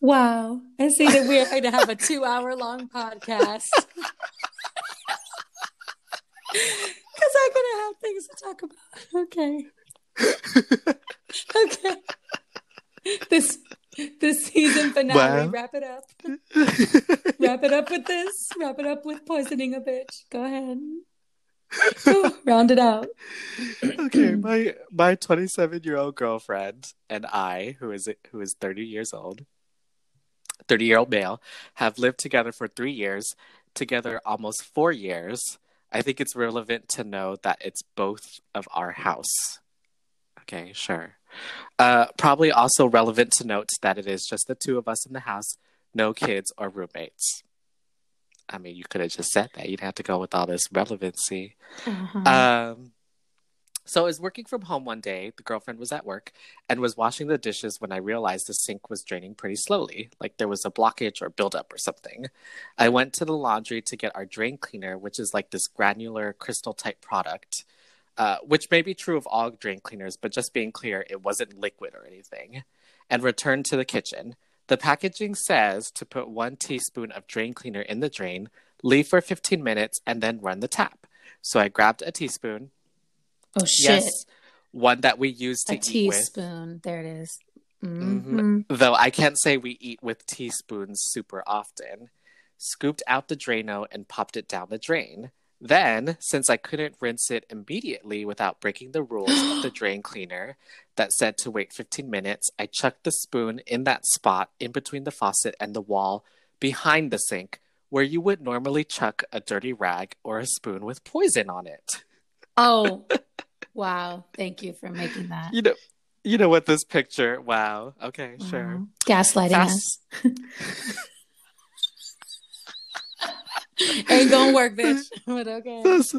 Wow! I see that we're going to have a two-hour-long podcast. Because I'm going to have things to talk about. Okay. Okay. This this season finale, wow. Wrap it up. Wrap it up with this. Wrap it up with poisoning a bitch. Go ahead. Ooh, round it out. Okay, my my twenty-seven-year-old girlfriend and I, who is who is thirty years old, thirty-year-old male, have lived together for three years, together almost four years. I think it's relevant to know that it's both of our house. Okay, sure. Uh, probably also relevant to note that it is just the two of us in the house, no kids or roommates. I mean, you could have just said that. You'd have to go with all this relevancy. Uh-huh. Um, so I was working from home one day. The girlfriend was at work and was washing the dishes when I realized the sink was draining pretty slowly. Like there was a blockage or buildup or something. I went to the laundry to get our drain cleaner, which is like this granular crystal type product, uh, which may be true of all drain cleaners, but just being clear, it wasn't liquid or anything, and returned to the kitchen. The packaging says to put one teaspoon of drain cleaner in the drain, leave for fifteen minutes, and then run the tap. So I grabbed a teaspoon. Oh shit! Yes, one that we use to a eat teaspoon. With. There it is. Mm-hmm. Mm-hmm. Though I can't say we eat with teaspoons super often. Scooped out the Drano and popped it down the drain. Then, since I couldn't rinse it immediately without breaking the rules of the drain cleaner that said to wait fifteen minutes, I chucked the spoon in that spot in between the faucet and the wall behind the sink, where you would normally chuck a dirty rag or a spoon with poison on it. Oh, wow. Thank you for making that. You know, you know what this picture, wow. Okay, wow. Sure. Gaslighting Fast- us. Ain't gonna work, bitch. But okay. Fast,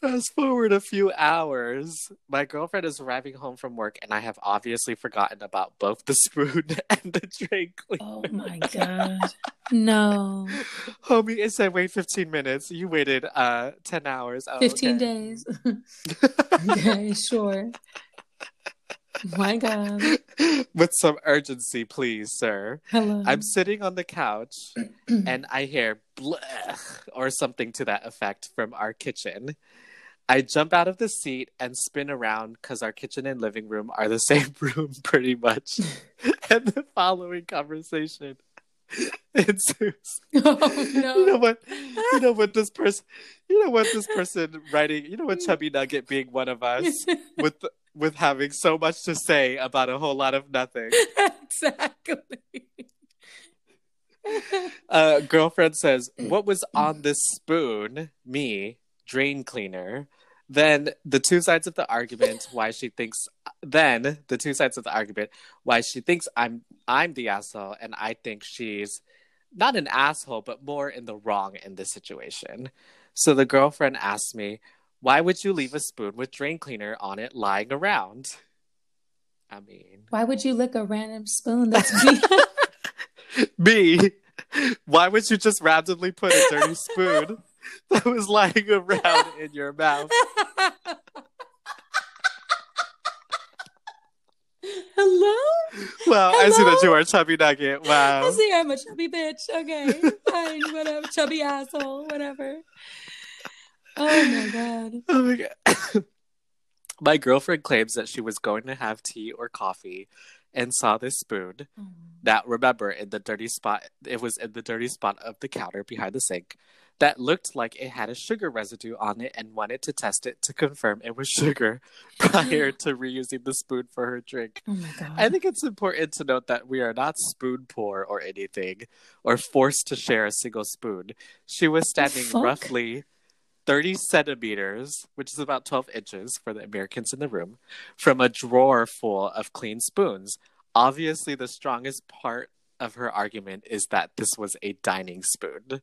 fast forward a few hours. My girlfriend is arriving home from work, and I have obviously forgotten about both the spoon and the drink cleaner. Oh my god! No, homie, it said wait fifteen minutes. You waited uh ten hours. Oh, fifteen okay. days. Okay, sure. My god. With some urgency, please, sir. Hello. I'm sitting on the couch and I hear blech or something to that effect from our kitchen. I jump out of the seat and spin around because our kitchen and living room are the same room pretty much. And the following conversation ensues. Oh, no. You know what? You know what this person you know what this person writing you know what Chubby Nugget being one of us with the, with having so much to say about a whole lot of nothing. Exactly. Uh, girlfriend says, what was on this spoon? Me, drain cleaner. Then the two sides of the argument why she thinks then the two sides of the argument why she thinks I'm I'm the asshole and I think she's not an asshole, but more in the wrong in this situation. So the girlfriend asked me, why would you leave a spoon with drain cleaner on it lying around? I mean... Why would you lick a random spoon that's me? Me? Why would you just randomly put a dirty spoon that was lying around in your mouth? Hello? Well, Hello? I see that you are a Chubby Nugget. Wow. I see I'm a chubby bitch. Okay. Fine. Whatever. Chubby asshole. Whatever. Oh my god. Oh my god. My girlfriend claims that she was going to have tea or coffee and saw this spoon. Oh. That remember in the dirty spot it was in the dirty spot of the counter behind the sink that looked like it had a sugar residue on it and wanted to test it to confirm it was sugar prior to reusing the spoon for her drink. Oh my god. I think it's important to note that we are not spoon poor or anything or forced to share a single spoon. She was standing roughly thirty centimeters, which is about twelve inches for the Americans in the room, from a drawer full of clean spoons. Obviously, the strongest part of her argument is that this was a dining spoon.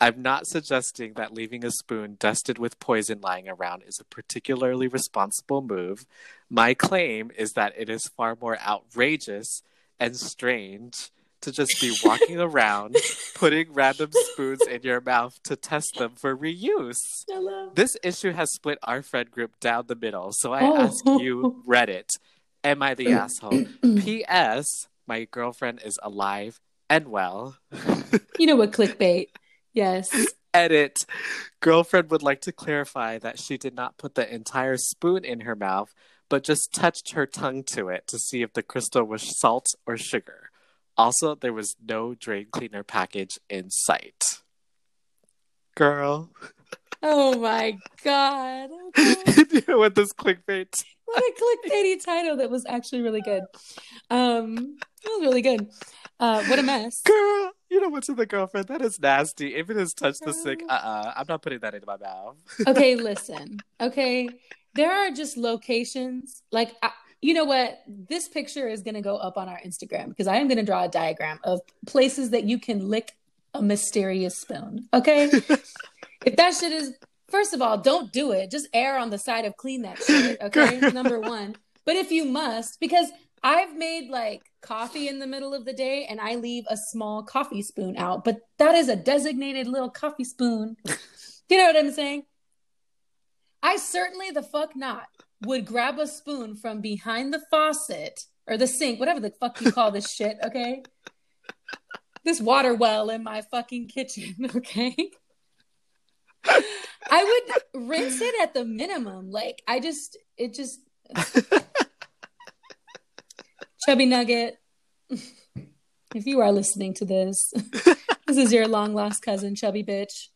I'm not suggesting that leaving a spoon dusted with poison lying around is a particularly responsible move. My claim is that it is far more outrageous and strange to just be walking around putting random spoons in your mouth to test them for reuse. Hello. This issue has split our friend group down the middle, so I oh. ask you, Reddit, am I the asshole? P S My girlfriend is alive and well. You know what, clickbait. Yes. Edit. Girlfriend would like to clarify that she did not put the entire spoon in her mouth, but just touched her tongue to it to see if the crystal was salt or sugar. Also, there was no drain cleaner package in sight. Girl. Oh my god. Okay. You know what this clickbait? What a clickbaity title that was actually really good. Um, that was really good. Uh, what a mess. Girl, you know what's in the girlfriend? That is nasty. If it has touched Girl. the sick, uh-uh. I'm not putting that into my mouth. Okay, listen. Okay, there are just locations. Like, I- You know what? This picture is going to go up on our Instagram because I am going to draw a diagram of places that you can lick a mysterious spoon. Okay? If that shit is, first of all, don't do it. Just err on the side of clean that shit. Okay? Number one. But if you must, because I've made like coffee in the middle of the day and I leave a small coffee spoon out, but that is a designated little coffee spoon. You know what I'm saying? I certainly the fuck not. Would grab a spoon from behind the faucet or the sink, whatever the fuck you call this shit, okay? This water well in my fucking kitchen, okay? I would rinse it at the minimum. Like, I just, it just... Chubby Nugget, if you are listening to this, this is your long-lost cousin, Chubby Bitch,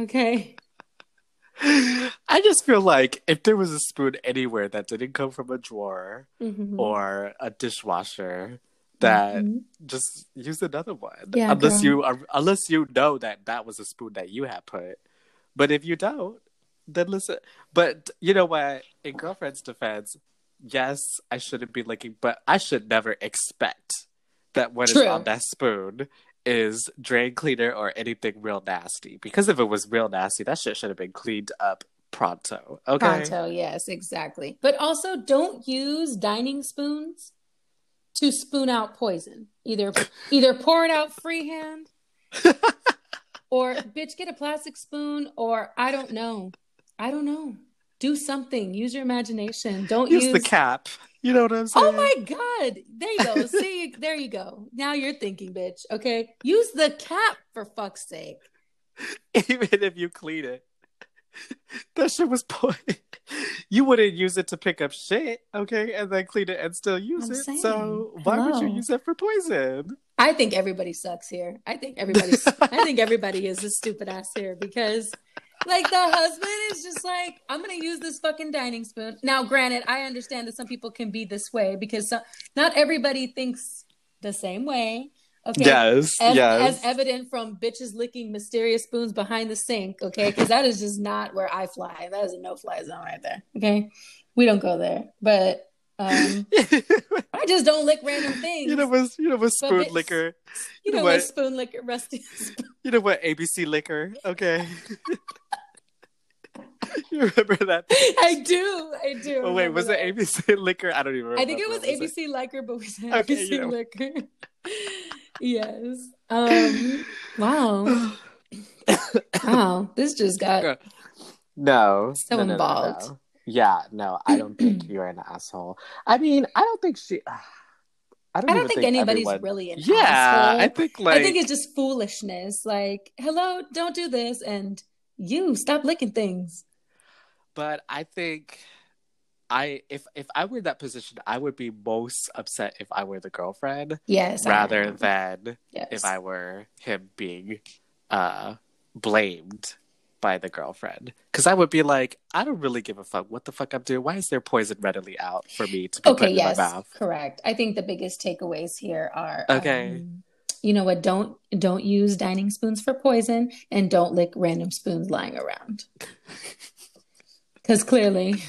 okay? I just feel like if there was a spoon anywhere that didn't come from a drawer mm-hmm. or a dishwasher, that mm-hmm. just use another one. Yeah, unless girl. you are, unless you know that that was a spoon that you had put. But if you don't, then listen. But you know what? In girlfriend's defense, yes, I shouldn't be licking, but I should never expect that what True. is on that spoon is drain cleaner or anything real nasty. Because if it was real nasty, that shit should have been cleaned up pronto. Okay. Pronto, yes, exactly. But also, don't use dining spoons to spoon out poison. Either either pour it out freehand, or bitch, get a plastic spoon, or I don't know. I don't know. Do something. Use your imagination. Don't use, use... the cap. You know what I'm saying? Oh my God. There you go. See, there you go. Now you're thinking, bitch. Okay. Use the cap for fuck's sake. Even if you clean it. That shit was poison. You wouldn't use it to pick up shit, okay, and then clean it and still use I'm it. Saying, so why hello. would you use it for poison? I think everybody sucks here. I think everybody. I think everybody is a stupid ass here because, like, the husband is just like, I'm gonna use this fucking dining spoon. Now, granted, I understand that some people can be this way because some, not everybody thinks the same way. Okay. Yes, as, yes. As evident from bitches licking mysterious spoons behind the sink, okay? Because that is just not where I fly. That is a no-fly zone right there, okay? We don't go there. But um, I just don't lick random things. You know what, you know what spoon bitch, liquor? You know what, what spoon liquor, rusty spoon. You know what, A B C liquor, okay? You remember that? I do. I do. Oh, wait, was that. it A B C liquor? I don't even remember. I think it was A B C it? liquor, but we said okay, A B C you know. liquor. Yes. Um, wow. Wow. This just got no so no, no, involved. No, no. Yeah. No, I don't think you're an asshole. I mean, I don't think she. Uh, I don't. I don't think, think anybody's everyone... really an yeah, asshole. Yeah, I think like I think it's just foolishness. Like, hello, don't do this, and you stop licking things. But I think. I if if I were in that position, I would be most upset if I were the girlfriend, yes, rather than yes. if I were him being uh, blamed by the girlfriend. Because I would be like, I don't really give a fuck what the fuck I'm doing. Why is there poison readily out for me to be okay, put yes, in my mouth? Correct. I think the biggest takeaways here are okay. Um, you know what? Don't don't use dining spoons for poison, and don't lick random spoons lying around. Because clearly.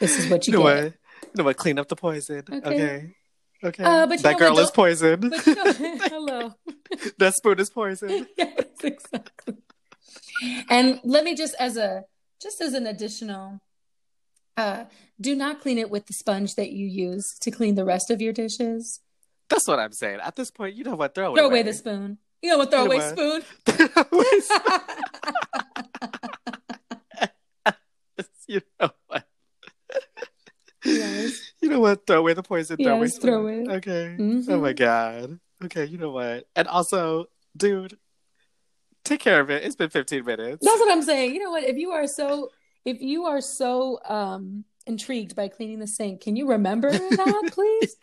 This is what you, you know get. What? You know what? Clean up the poison. Okay. Okay. okay. Uh, but that girl what, is poison. But you know, hello. That spoon is poison. Yes, exactly. And let me just as a just as an additional, uh, do not clean it with the sponge that you use to clean the rest of your dishes. That's what I'm saying. At this point, you know what? Throw, throw it away. Throw away the spoon. You know what? Throw you away know what? Spoon. You know what? Yes. You know what? Throw away the poison. Throw yes, away spoon. Throw it. Okay. Mm-hmm. Oh my God. Okay. You know what? And also, dude, take care of it. It's been fifteen minutes. That's what I'm saying. You know what? If you are so, if you are so um, intrigued by cleaning the sink, can you remember that, please?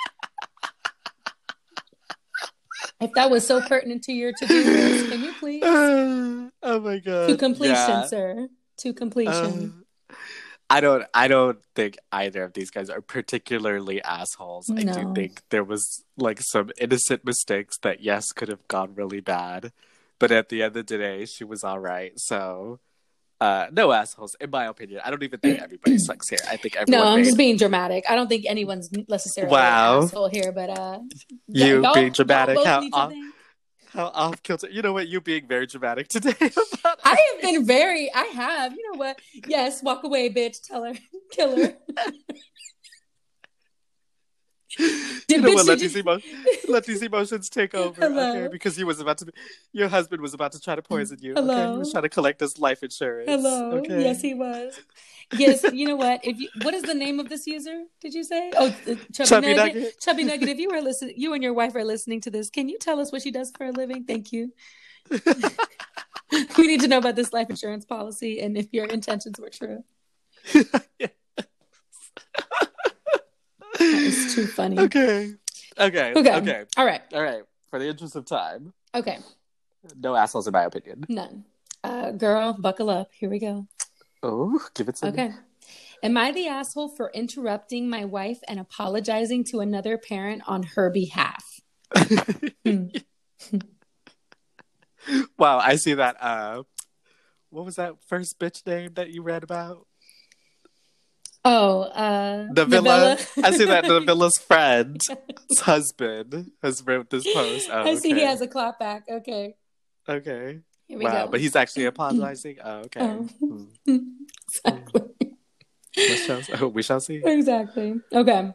If that was so pertinent to your to-do list, can you please? Uh, oh my God. To completion, yeah. sir. To completion. Um, I don't I don't think either of these guys are particularly assholes. No. I do think there was like some innocent mistakes that yes could have gone really bad. But at the end of the day, she was all right. So uh, no assholes, in my opinion. I don't even think everybody sucks here. I think everyone No, I'm made... just being dramatic. I don't think anyone's necessarily wow. an asshole here, but uh You y'all, being dramatic how off, how off kilter. You know what, you being very dramatic today about I have been very I have, you know what? Yes, walk away, bitch, tell her, kill her. Did you know what, let, these emo- let these emotions take over. Hello? Okay, because you was about to be, your husband was about to try to poison you. Hello? Okay, he was trying to collect his life insurance. Hello. Okay. Yes, he was. Yes, you know what? If you, what is the name of this user? Did you say? Oh, Chubby, Chubby Nugget. Nugget. Chubby Nugget. If you are listening, you and your wife are listening to this. Can you tell us what she does for a living? Thank you. We need to know about this life insurance policy and if your intentions were true. Yeah. That is too funny. Okay. Okay. Okay. Okay. All right. All right. For the interest of time. Okay. No assholes in my opinion. None. Uh, girl, buckle up. Here we go. Oh, give it to okay. me. Okay. Am I the asshole for interrupting my wife and apologizing to another parent on her behalf? Wow, I see that. Uh, what was that first bitch name that you read about? Oh, uh, Navilla. Navilla. I see that Navilla's friend's husband has wrote this post. Oh, I see okay. He has a clap back. Okay. Okay. Here we wow, go. But he's actually apologizing. Oh, okay. Oh. Mm. Exactly. We shall, oh, we shall see. Exactly. Okay.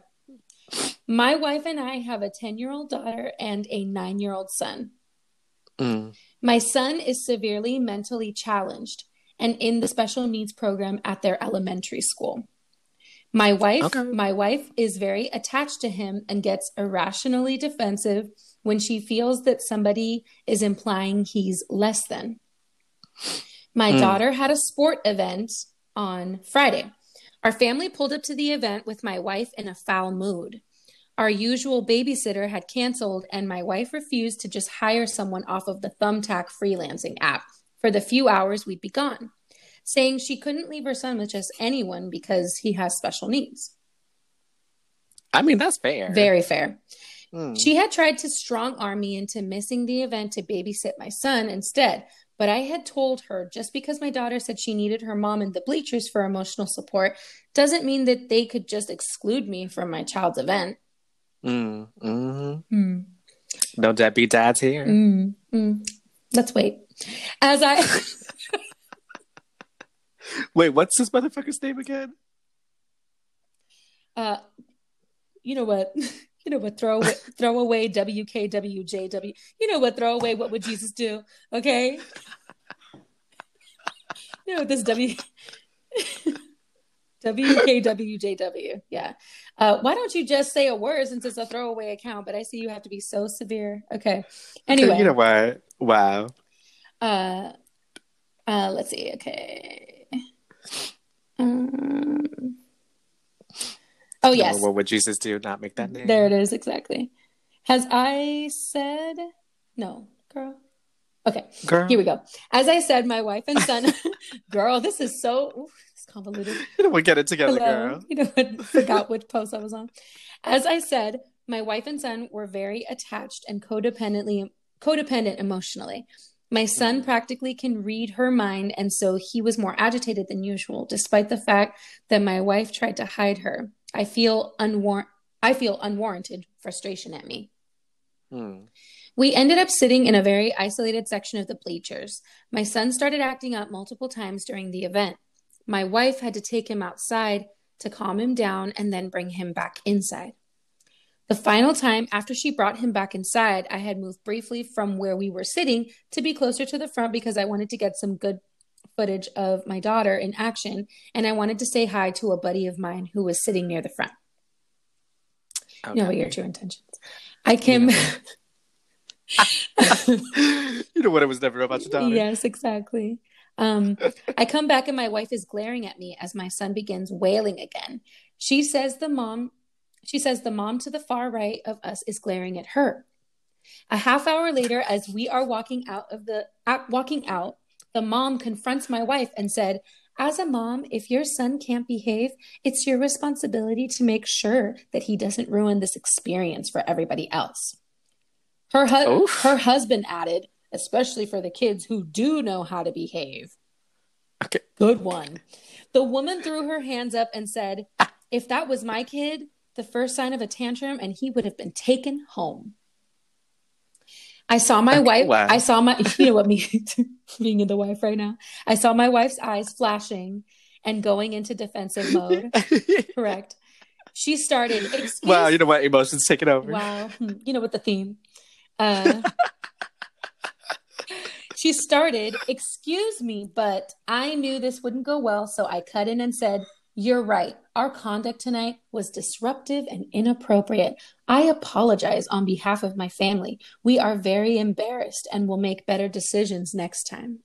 My wife and I have a ten-year-old daughter and a nine-year-old son. Mm. My son is severely mentally challenged and in the special needs program at their elementary school. My wife, okay. my wife is very attached to him and gets irrationally defensive when she feels that somebody is implying he's less than. My mm. daughter had a sport event on Friday. Our family pulled up to the event with my wife in a foul mood. Our usual babysitter had canceled, and my wife refused to just hire someone off of the Thumbtack freelancing app for the few hours we'd be gone, saying she couldn't leave her son with just anyone because he has special needs. I mean, that's fair. Very fair. Mm. She had tried to strong-arm me into missing the event to babysit my son instead, but I had told her just because my daughter said she needed her mom in the bleachers for emotional support doesn't mean that they could just exclude me from my child's event. Mm, mm-hmm. mm. No deadbeat dads here. Mm, mm. Let's wait. As I... Wait, what's this motherfucker's name again? Uh, you know what? You know what? Throw away, throw away W K W J W. You know what? Throw away. What would Jesus do? Okay. You know what this W W K W J W. Yeah. Uh, why don't you just say a word since it's a throwaway account? But I see you have to be so severe. Okay. Anyway. You know what? Wow. Uh, uh. Let's see. Okay. Um. Oh, yes. No, what would Jesus do? Not make that name. There it is. Exactly. Has I said... No, girl. Okay. Girl. Here we go. As I said, my wife and son... Girl, this is so... Ooh, it's convoluted. You know, we'll get it together, Hello. Girl. You know, I forgot which post I was on. As I said, my wife and son were very attached and codependently codependent emotionally. My son practically can read her mind, and so he was more agitated than usual, despite the fact that my wife tried to hide her. I feel unwar- I feel unwarranted frustration at me. Hmm. We ended up sitting in a very isolated section of the bleachers. My son started acting up multiple times during the event. My wife had to take him outside to calm him down and then bring him back inside. The final time after she brought him back inside, I had moved briefly from where we were sitting to be closer to the front because I wanted to get some good footage of my daughter in action, and I wanted to say hi to a buddy of mine who was sitting near the front. Okay. You know what your true intentions. I came. Yeah. You know what? It was never about your daughter. Yes, exactly. Um, I come back and my wife is glaring at me as my son begins wailing again. She says the mom. She says the mom to the far right of us is glaring at her. A half hour later, as we are walking out of the out, walking out. The mom confronts my wife and said, as a mom, if your son can't behave, it's your responsibility to make sure that he doesn't ruin this experience for everybody else. Her, hu- her husband added, especially for the kids who do know how to behave. Okay. Good one. The woman threw her hands up and said, if that was my kid, the first sign of a tantrum and he would have been taken home. I saw my okay, wife, wow. I saw my, you know what me being in the wife right now. I saw my wife's eyes flashing and going into defensive mode. Correct. She started, excuse Wow, you know what? Emotions taking over. Wow. You know what the theme. Uh, she started, excuse me, but I knew this wouldn't go well. So I cut in and said, you're right. Our conduct tonight was disruptive and inappropriate. I apologize on behalf of my family. We are very embarrassed and will make better decisions next time.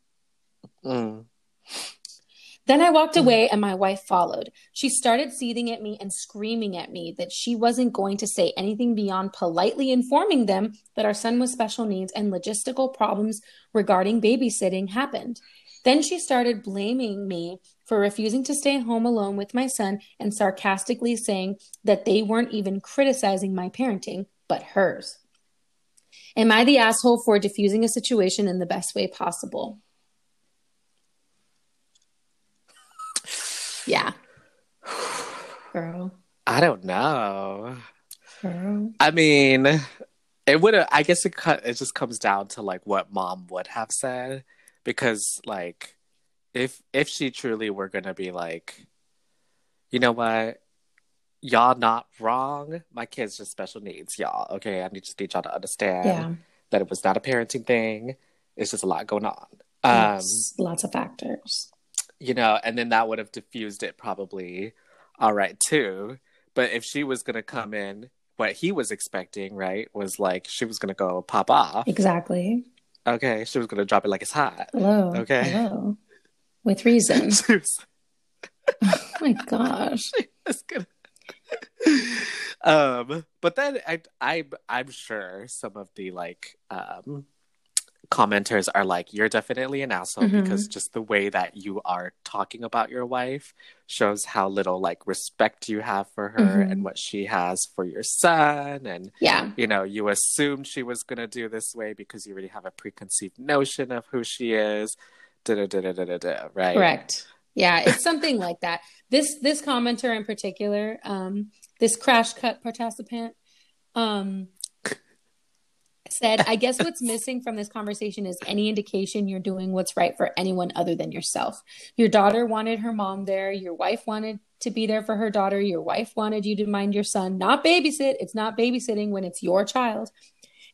Mm. Then I walked away and my wife followed. She started seething at me and screaming at me that she wasn't going to say anything beyond politely informing them that our son with special needs and logistical problems regarding babysitting happened. Then she started blaming me for refusing to stay home alone with my son and sarcastically saying that they weren't even criticizing my parenting, but hers. Am I the asshole for diffusing a situation in the best way possible? Yeah. Girl. I don't know. Girl. I mean, it would have, I guess it, it just comes down to like what mom would have said, because like if if she truly were going to be like, you know what? Y'all not wrong. My kids just special needs, y'all. Okay, I just need y'all to understand yeah. that it was not a parenting thing. It's just a lot going on. Um, lots of factors. You know, and then that would have diffused it probably all right, too. But if she was going to come in, what he was expecting, right, was like she was going to go pop off. Exactly. Okay, she was going to drop it like it's hot. Hello. Okay. Hello. With reason. was... oh, my gosh. She was gonna... um but then I, I I'm sure some of the like um commenters are like, you're definitely an asshole mm-hmm. because just the way that you are talking about your wife shows how little like respect you have for her mm-hmm. and what she has for your son, and yeah you know, you assumed she was gonna do this way because you already have a preconceived notion of who she is, da da da da da da, right? Correct. Yeah, it's something like that. This this commenter in particular, um, this Crash Cut participant, um, said, I guess what's missing from this conversation is any indication you're doing what's right for anyone other than yourself. Your daughter wanted her mom there. Your wife wanted to be there for her daughter. Your wife wanted you to mind your son, not babysit. It's not babysitting when it's your child.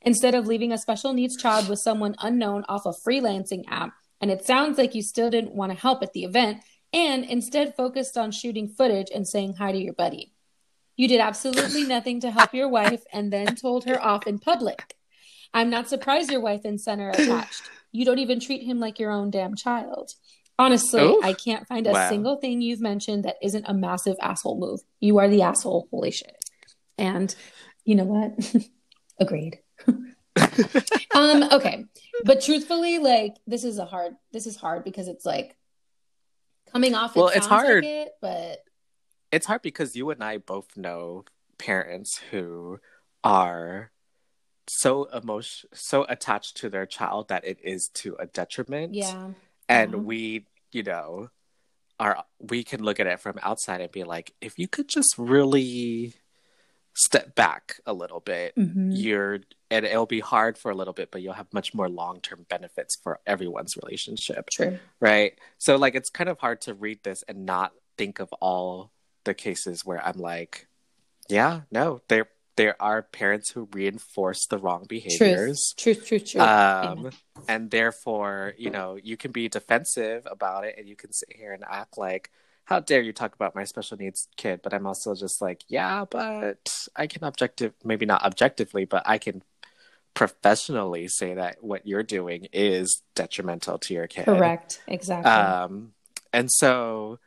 Instead of leaving a special needs child with someone unknown off a freelancing app, and it sounds like you still didn't want to help at the event and instead focused on shooting footage and saying hi to your buddy. You did absolutely nothing to help your wife and then told her off in public. I'm not surprised your wife and son are attached. You don't even treat him like your own damn child. Honestly, Oof. I can't find a wow. single thing you've mentioned that isn't a massive asshole move. You are the asshole. Holy shit. And you know what? Agreed. um okay, but truthfully, like, this is a hard this is hard because it's like coming off, it well it's hard like it, but it's hard because you and I both know parents who are so emotion so attached to their child that it is to a detriment, yeah and yeah. we you know are we can look at it from outside and be like, if you could just really step back a little bit, mm-hmm. you're and it'll be hard for a little bit, but you'll have much more long-term benefits for everyone's relationship. True. Right? So like, it's kind of hard to read this and not think of all the cases where I'm like, yeah, no, there there are parents who reinforce the wrong behaviors. Truth, truth, truth, truth. Um, and therefore, you know, you can be defensive about it and you can sit here and act like, how dare you talk about my special needs kid? But I'm also just like, yeah, but I can objective, maybe not objectively, but I can professionally say that what you're doing is detrimental to your kid. Correct. Exactly. Um, and so,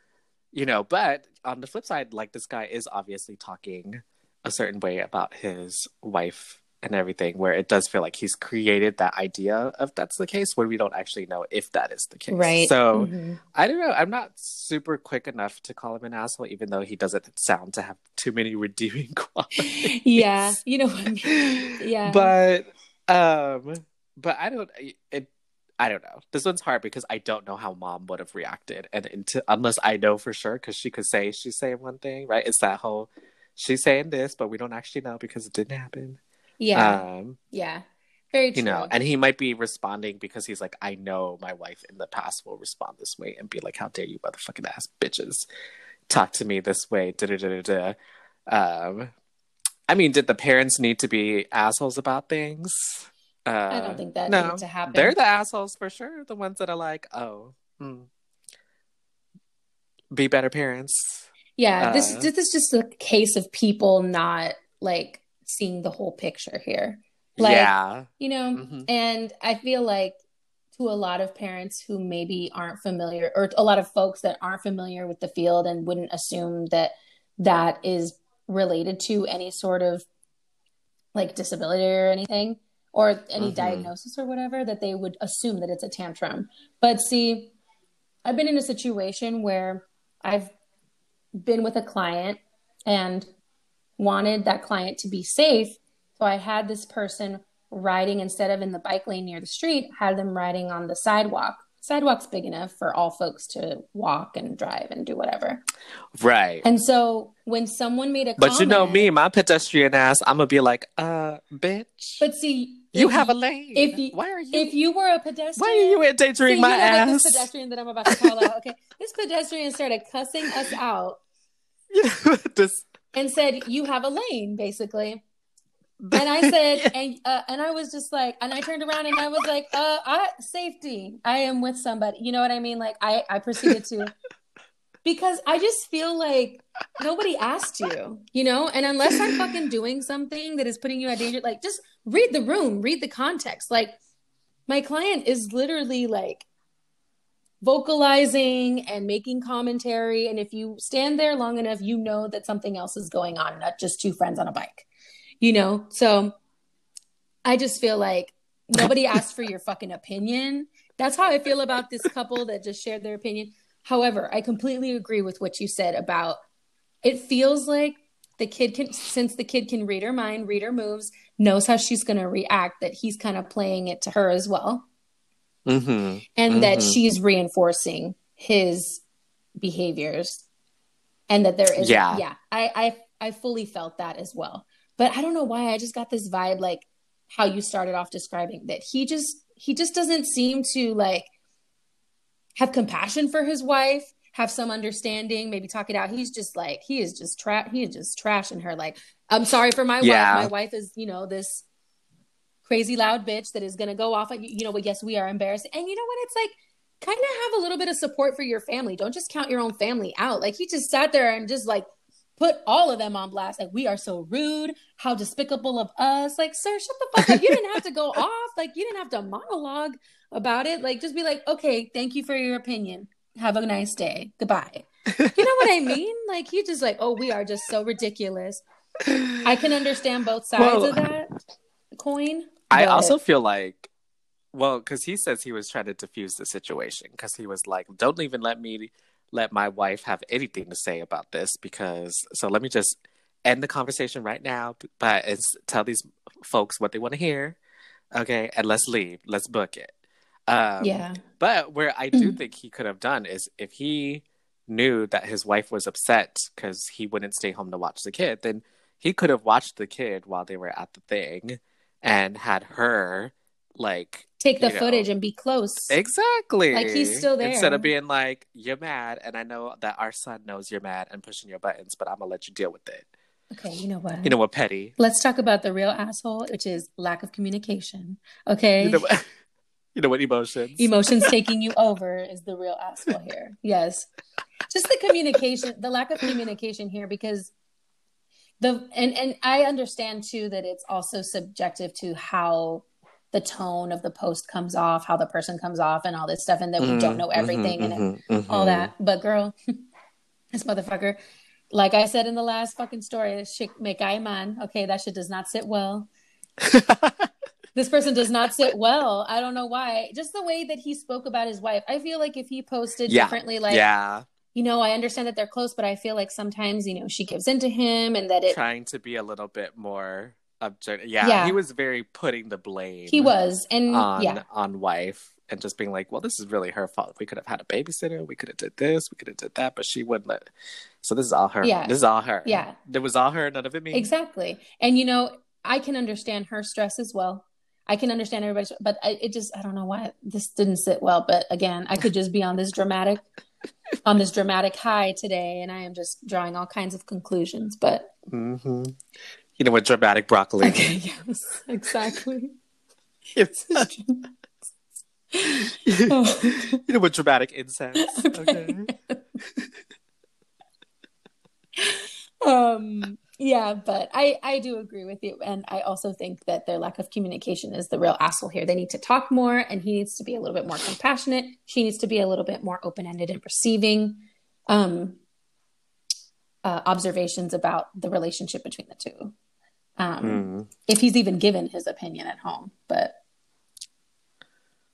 you know, but on the flip side, like, this guy is obviously talking a certain way about his wife and everything, where it does feel like he's created that idea of that's the case when we don't actually know if that is the case. Right. So mm-hmm. I don't know. I'm not super quick enough to call him an asshole, even though he doesn't sound to have too many redeeming qualities. Yeah. You know what I mean? Yeah. But, um, but I don't, it, I don't know. This one's hard because I don't know how mom would have reacted. And into, unless I know for sure, because she could say she's saying one thing, right? It's that whole, she's saying this, but we don't actually know because it didn't happen. Yeah. Um, yeah. Very true. You know, and he might be responding because he's like, I know my wife in the past will respond this way and be like, how dare you motherfucking ass bitches talk to me this way. Da da da da. Um, I mean, did the parents need to be assholes about things? Uh, I don't think that no. needed to happen. They're the assholes for sure. The ones that are like, oh, hmm. be better parents. Yeah. Uh, this, this is just a case of people not like, seeing the whole picture here, like yeah. you know mm-hmm. and I feel like to a lot of parents who maybe aren't familiar, or a lot of folks that aren't familiar with the field and wouldn't assume that that is related to any sort of like disability or anything, or any mm-hmm. diagnosis or whatever, that they would assume that it's a tantrum. But see, I've been in a situation where I've been with a client and wanted that client to be safe. So I had this person riding, instead of in the bike lane near the street, had them riding on the sidewalk. Sidewalk's big enough for all folks to walk and drive and do whatever. Right. And so when someone made a but comment. But you know me, my pedestrian ass, I'm going to be like, uh, bitch. But see. You have a lane. If you, Why are you? If you were a pedestrian. Why are you endangering my ass? Like this pedestrian that I'm about to call out. Okay. This pedestrian started cussing us out. this... And said, you have a lane, basically. And I said, yeah. and uh, and I was just like, and I turned around and I was like, uh, I, safety, I am with somebody. You know what I mean? Like, I, I proceeded to, because I just feel like nobody asked you, you know? And unless I'm fucking doing something that is putting you at danger, like, just read the room, read the context. Like, my client is literally like vocalizing and making commentary. And if you stand there long enough, you know that something else is going on, not just two friends on a bike. You know, so I just feel like nobody asked for your fucking opinion. That's how I feel about this couple that just shared their opinion. However, I completely agree with what you said about it feels like the kid can, since the kid can read her mind, read her moves, knows how she's going to react, that he's kind of playing it to her as well. Mm-hmm. And mm-hmm. that she's reinforcing his behaviors and that there is. Yeah. yeah I, I I fully felt that as well. But I don't know why I just got this vibe, like how you started off describing that he just he just doesn't seem to like have compassion for his wife, have some understanding, maybe talk it out. He's just like he is just tra- he is just trashing her. Like, I'm sorry for my yeah. wife. My wife is, you know, this crazy loud bitch that is gonna go off at you. You know, but yes, we are embarrassed. And you know what? It's like, kind of have a little bit of support for your family. Don't just count your own family out. Like, he just sat there and just like. Put all of them on blast. Like, we are so rude. How despicable of us. Like, sir, shut the fuck up. You didn't have to go off. Like, you didn't have to monologue about it. Like, just be like, okay, thank you for your opinion. Have a nice day. Goodbye. You know what I mean? Like, he just like, oh, we are just so ridiculous. I can understand both sides well, of that coin. I but... also feel like, well, because he says he was trying to defuse the situation. Because he was like, don't even let me... let my wife have anything to say about this, because so let me just end the conversation right now, but it's tell these folks what they want to hear, okay, and let's leave, let's book it. Um, yeah. But where I do think he could have done is if he knew that his wife was upset because he wouldn't stay home to watch the kid, then he could have watched the kid while they were at the thing and had her like take the footage know. And be close. Exactly. Like, he's still there. Instead of being like, you're mad, and I know that our son knows you're mad and pushing your buttons, but I'm going to let you deal with it. Okay, you know what? You know what, petty? Let's talk about the real asshole, which is lack of communication. Okay? You know what, you know what emotions? Emotions taking you over is the real asshole here. Yes. Just the communication, the lack of communication here, because the, and, and I understand too that it's also subjective to how the tone of the post comes off, how the person comes off and all this stuff, and that we mm, don't know everything mm-hmm, and mm-hmm, mm-hmm. all that. But girl, this motherfucker, like I said in the last fucking story, shit me cae man. Okay, that shit does not sit well. This person does not sit well. I don't know why. Just the way that he spoke about his wife. I feel like if he posted yeah. differently, like, yeah. you know, I understand that they're close, but I feel like sometimes, you know, she gives in to him and that it... Trying to be a little bit more... Object- yeah, yeah, he was very putting the blame. He was, and on, yeah, on wife, and just being like, "Well, this is really her fault. We could have had a babysitter. We could have did this. We could have did that, but she wouldn't let." So this is all her. Yeah. This is all her. Yeah, it was all her. None of it me. Exactly, and you know, I can understand her stress as well. I can understand everybody's, but I, it just—I don't know why this didn't sit well. But again, I could just be on this dramatic, on this dramatic high today, and I am just drawing all kinds of conclusions. But. Mm-hmm. You know, with dramatic broccoli. Okay, yes, exactly. Yes. Oh. You know, with dramatic incense. Okay. okay. um. Yeah, but I, I do agree with you. And I also think that their lack of communication is the real asshole here. They need to talk more, and he needs to be a little bit more compassionate. She needs to be a little bit more open-ended and receiving. Um. Uh, observations about the relationship between the two. Um, mm. If he's even given his opinion at home, but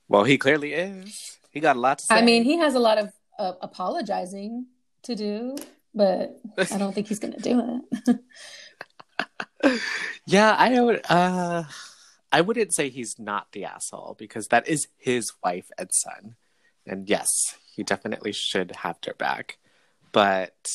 well, he clearly is. He got a lot to say. I mean, he has a lot of uh, apologizing to do, but I don't think he's going to do it. Yeah, I don't. Uh, I wouldn't say he's not the asshole, because that is his wife and son. And yes, he definitely should have their back. But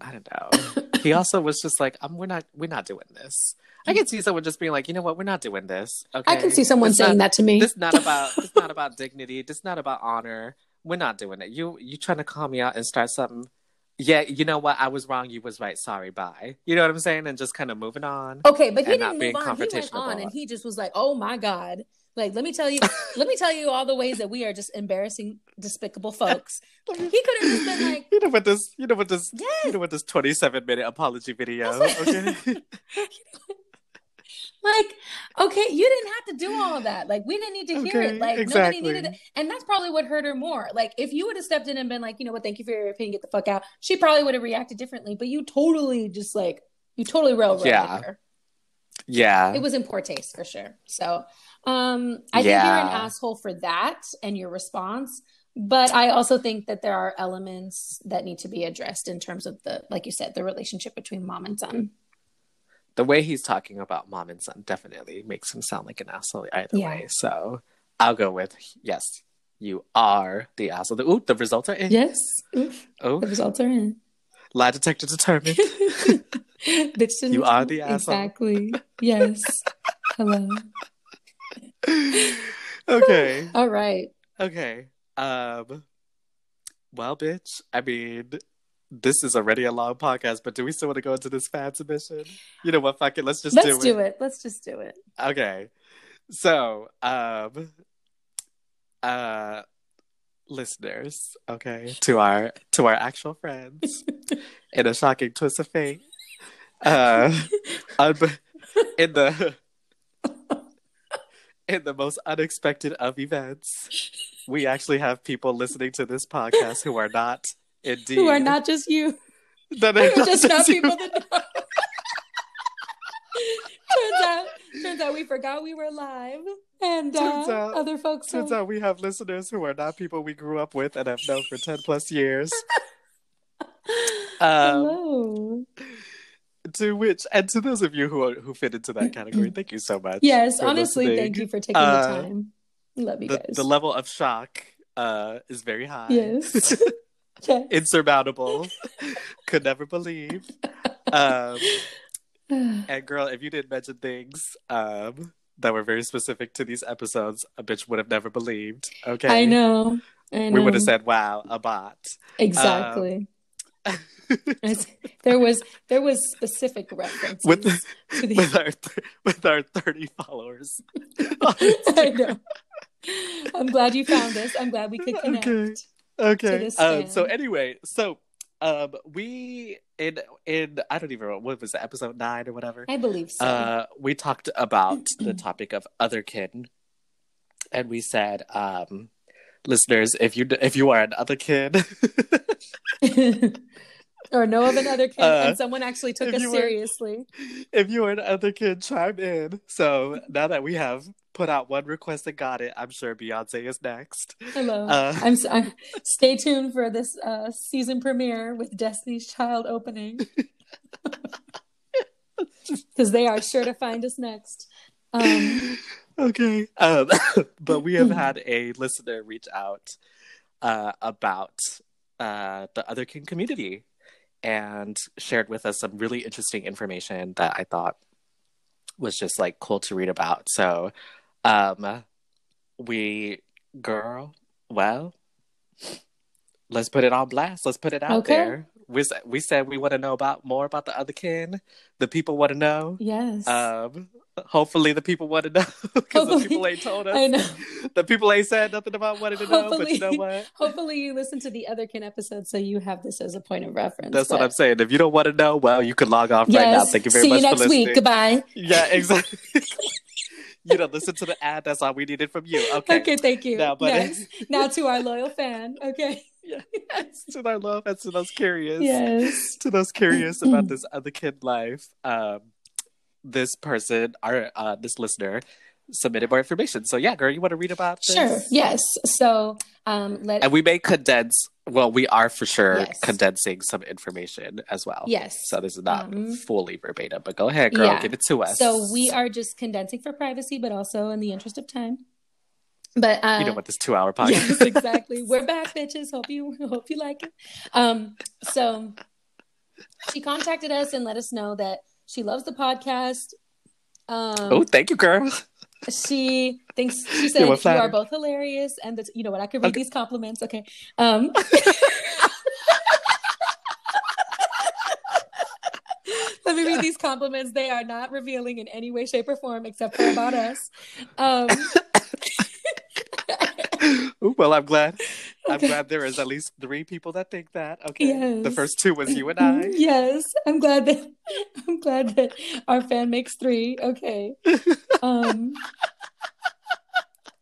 I don't know. He also was just like, um, we're not we're not doing this. I can see someone just being like, you know what, we're not doing this. Okay. I can see someone it's saying not, that to me. This is not about this not about dignity. This is not about honor. We're not doing it. You you trying to call me out and start something. Yeah, you know what? I was wrong. You was right. Sorry, bye. You know what I'm saying? And just kind of moving on. Okay, but he didn't move being on. He went on and he just was like, oh my God. Like, let me tell you, let me tell you all the ways that we are just embarrassing, despicable folks. He could have just been like, you know what this, you know what this, yes. you know what this twenty-seven minute apology video. Like, okay, like, okay, you didn't have to do all that. Like, we didn't need to okay, hear it. Like, exactly. Nobody needed it, and that's probably what hurt her more. Like, if you would have stepped in and been like, you know what, thank you for your opinion, get the fuck out. She probably would have reacted differently. But you totally just like, you totally railroaded yeah. her. Yeah, it was in poor taste for sure. So. Um, I yeah. think you're an asshole for that and your response, but I also think that there are elements that need to be addressed in terms of the, like you said, the relationship between mom and son. The way he's talking about mom and son definitely makes him sound like an asshole either yeah. way. So I'll go with, yes, you are the asshole. The, ooh, the results are in. Yes. Oof. Oh, the results are in. Lie detector determined. You are the asshole. Exactly. Yes. Hello. Okay. All right. Okay. Um. Well, bitch. I mean, this is already a long podcast, but do we still want to go into this fan submission? You know what? Fuck it. Let's just Let's do it. Let's do it. Let's just do it. Okay. So, um, uh, listeners, okay, to our to our actual friends, in a shocking twist of fate, uh, um, in the. In the most unexpected of events, we actually have people listening to this podcast who are not indeed. Who are not just you. That are not just, just not you. People that know. turns, out, turns out we forgot we were live. And uh, out, other folks. Turns don't. out we have listeners who are not people we grew up with and have known for ten plus years. um, Hello. To which, and to those of you who are, who fit into that category, thank you so much. Yes, honestly, listening. Thank you for taking uh, the time. Love you the, guys. The level of shock uh, is very high. Yes. yes. Insurmountable. Could never believe. Um, and girl, if you didn't mention things um, that were very specific to these episodes, a bitch would have never believed. Okay. I know. I know. We would have said, wow, a bot. Exactly. Um, there was there was specific references with, to the- with our th- with our thirty followers. I know. I'm glad you found us. I'm glad we could connect. Okay. Okay. To this um, so anyway, so um, we in in I don't even know what was it, episode nine or whatever. I believe so. Uh, we talked about the topic of otherkin, and we said, um, listeners, if you if you are an otherkin. Or know of another kid, uh, and someone actually took us seriously. If you were another kid, chime in. So now that we have put out one request and got it, I'm sure Beyonce is next. Hello. Uh, I'm, I'm. Stay tuned for this uh, season premiere with Destiny's Child opening, because they are sure to find us next. Um, okay, um, but we have had a listener reach out uh, about uh, the otherkin community. And shared with us some really interesting information that I thought was just like cool to read about. So, um, we, girl, well, let's put it on blast. Let's put it out okay. there. We we said we want to know about more about the otherkin. The people want to know. Yes. Um, hopefully the people want to know, because the people ain't told us. I know. The people ain't said nothing about wanting to hopefully, know, but you know what? Hopefully you listen to the otherkin episode so you have this as a point of reference. That's but... what I'm saying. If you don't want to know, well, you can log off yes. right now. Thank you very See much you for listening. See you next week. Goodbye. Yeah, exactly. You don't listen to the ad. That's all we needed from you. Okay. Okay, thank you. Now, but... yes. Now to our loyal fan. Okay. Yes, to our love and to those curious. Yes. To those curious about this otherkin life. Um, this person, our uh, this listener, submitted more information. So yeah, girl, you want to read about this? Sure. Yes. So um, let and we may condense. Well, we are for sure yes. condensing some information as well. Yes. So this is not um, fully verbatim, but go ahead, girl, yeah. give it to us. So we are just condensing for privacy, but also in the interest of time. But uh, you know what, this two-hour podcast. Yes, exactly. We're back, bitches. Hope you hope you like it. Um, so she contacted us and let us know that she loves the podcast. Um, oh, thank you, girl. She thinks she said you, you are both hilarious, and that, you know what, I could read okay. these compliments. Okay. Um, let me read these compliments. They are not revealing in any way, shape, or form, except for about us. Um, Ooh, well, I'm glad. I'm okay. glad there is at least three people that think that. Okay, yes. The first two was you and I. Yes, I'm glad that I'm glad that our fan makes three. Okay, um,